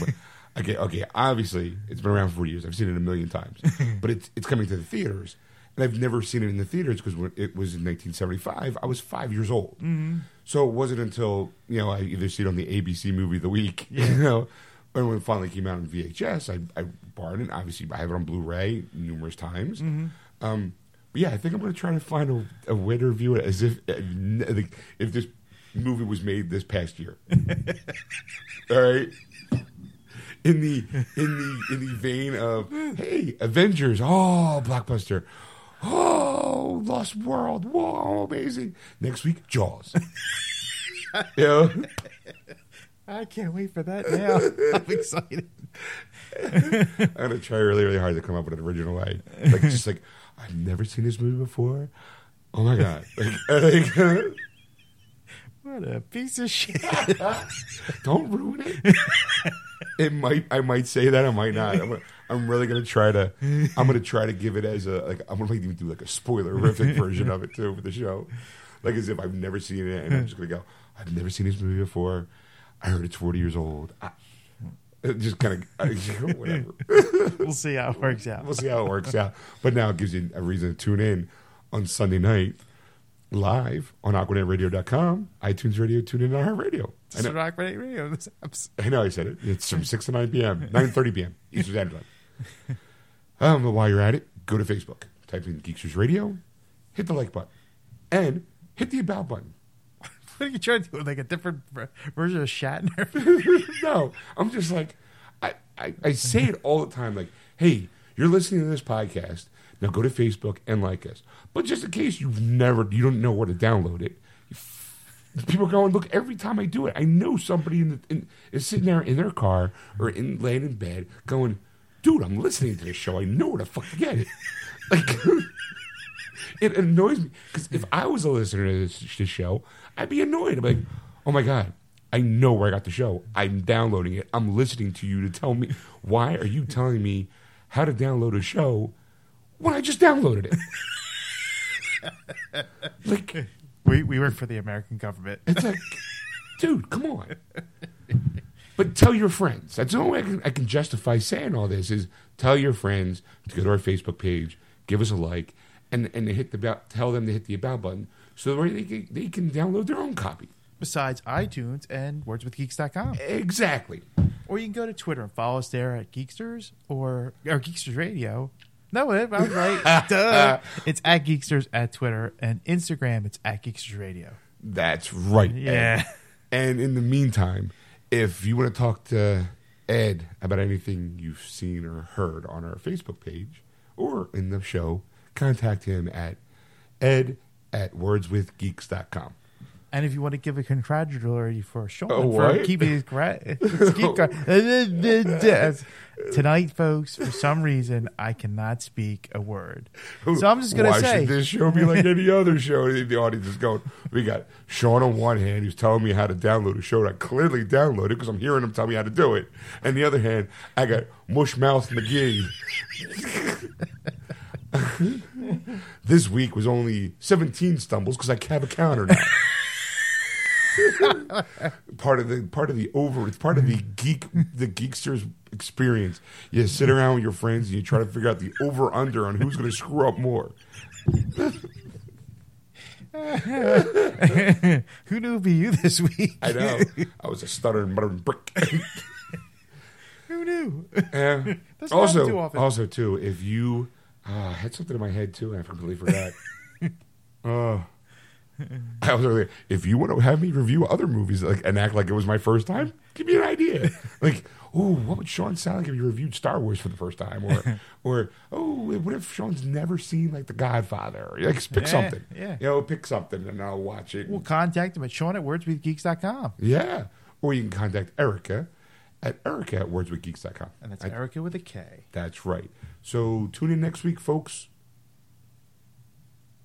okay, okay. Obviously, it's been around for forty years. I've seen it a million times, but it's it's coming to the theaters, and I've never seen it in the theaters because when it was in nineteen seventy-five, I was five years old. Mm-hmm. So it wasn't until you know I either see it on the A B C Movie of the Week, yeah. you know, and when it finally came out on V H S, I, I borrowed it. Obviously, I have it on Blu-ray numerous times. Mm-hmm. Um, but yeah, I think I'm going to try to find a, a way to review it as if if this movie was made this past year. All right. In the in the in the vein of hey, Avengers, oh blockbuster, oh Lost World, whoa amazing. Next week, Jaws. You know? I can't wait for that now. I'm excited. I'm gonna try really really hard to come up with an original way, like just like I've never seen this movie before. Oh my god! Like, like, what a piece of shit! Don't ruin it. It might. I might say that. I might not. I'm, I'm really gonna try to. I'm gonna try to give it as a like. I'm gonna do like a spoilerific version of it too for the show, like as if I've never seen it, and I'm just gonna go. I've never seen this movie before. I heard it's forty years old. I, just kind of whatever. We'll see how it works out. We'll see how it works out. But now it gives you a reason to tune in on Sunday night. Live on Aquanet Radio dot com, iTunes Radio, TuneIn, and iHeartRadio. It's on Aquanet Radio. This I know I said it. It's from six to nine p.m., nine thirty p.m. Eastern Standard Time. Um, but while you're at it, go to Facebook. Type in Geeksters Radio, hit the like button, and hit the about button. What are you trying to do? Like a different version of Shatner? No. I'm just like, I, I, I say it all the time. Like, hey, you're listening to this podcast. Now go to Facebook and like us. But just in case you've never, you don't know where to download it, people are going, look, every time I do it, I know somebody in the, in, is sitting there in their car or in laying in bed going, dude, I'm listening to this show. I know where the fuck to get it. Like, it annoys me. Because if I was a listener to this, this show, I'd be annoyed. I'd be like, oh my God, I know where I got the show. I'm downloading it. I'm listening to you to tell me, why are you telling me how to download a show? When I just downloaded it. Like we we work for the American government. It's like, dude, come on. But tell your friends. That's the only way I can, I can justify saying all this is tell your friends to go to our Facebook page, give us a like, and and they hit the about, tell them to hit the about button so they can, they can download their own copy. Besides iTunes and words with geeks dot com. Exactly. Or you can go to Twitter and follow us there at Geeksters or, or Geeksters Radio. No, I was right. Duh. It's at Geeksters at Twitter and Instagram. It's at Geeksters Radio. That's right. Yeah. And, and in the meantime, if you want to talk to Ed about anything you've seen or heard on our Facebook page or in the show, contact him at ed at words with geeks dot com. And if you want to give a congratulatory for Sean oh, for right? keeping his credit tonight, folks, for some reason I cannot speak a word. So I'm just gonna Why say should this show be like any other show? The audience is going, we got Sean on one hand who's telling me how to download a show that I clearly downloaded because I'm hearing him tell me how to do it. And the other hand, I got Mushmouth McGee. This week was only seventeen stumbles because I have a counter now. part of the part of the over it's part of the geek the geeksters experience. You sit around with your friends and you try to figure out the over under on who's going to screw up more. Who knew it'd be you this week? I know. I was a stuttering muttering brick. Who knew? Uh, That's also too often. Also too, if you uh, I had something in my head too, and I completely forgot. Oh. uh, I was earlier. If you want to have me review other movies like and act like it was my first time, give me an idea. Like, oh, what would Sean sound like if you reviewed Star Wars for the first time? Or, or oh, what if Sean's never seen like The Godfather? Like, pick yeah, something. Yeah. You know, pick something and I'll watch it. We'll contact him at Sean at words with geeks dot com. Yeah. Or you can contact Erica at Erica at words with geeks dot com. And that's I, Erica with a K. That's right. So tune in next week, folks.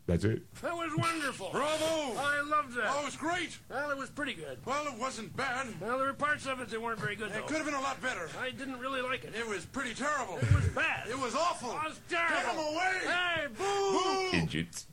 That's it. That was wonderful. Bravo! I loved that. Oh, it was great. Well, it was pretty good. Well, it wasn't bad. Well, there were parts of it that weren't very good, though. It could have been a lot better. I didn't really like it. It was pretty terrible. It was bad. It was awful. I was terrible. Get him away! Hey, boo! Boo! Idiots.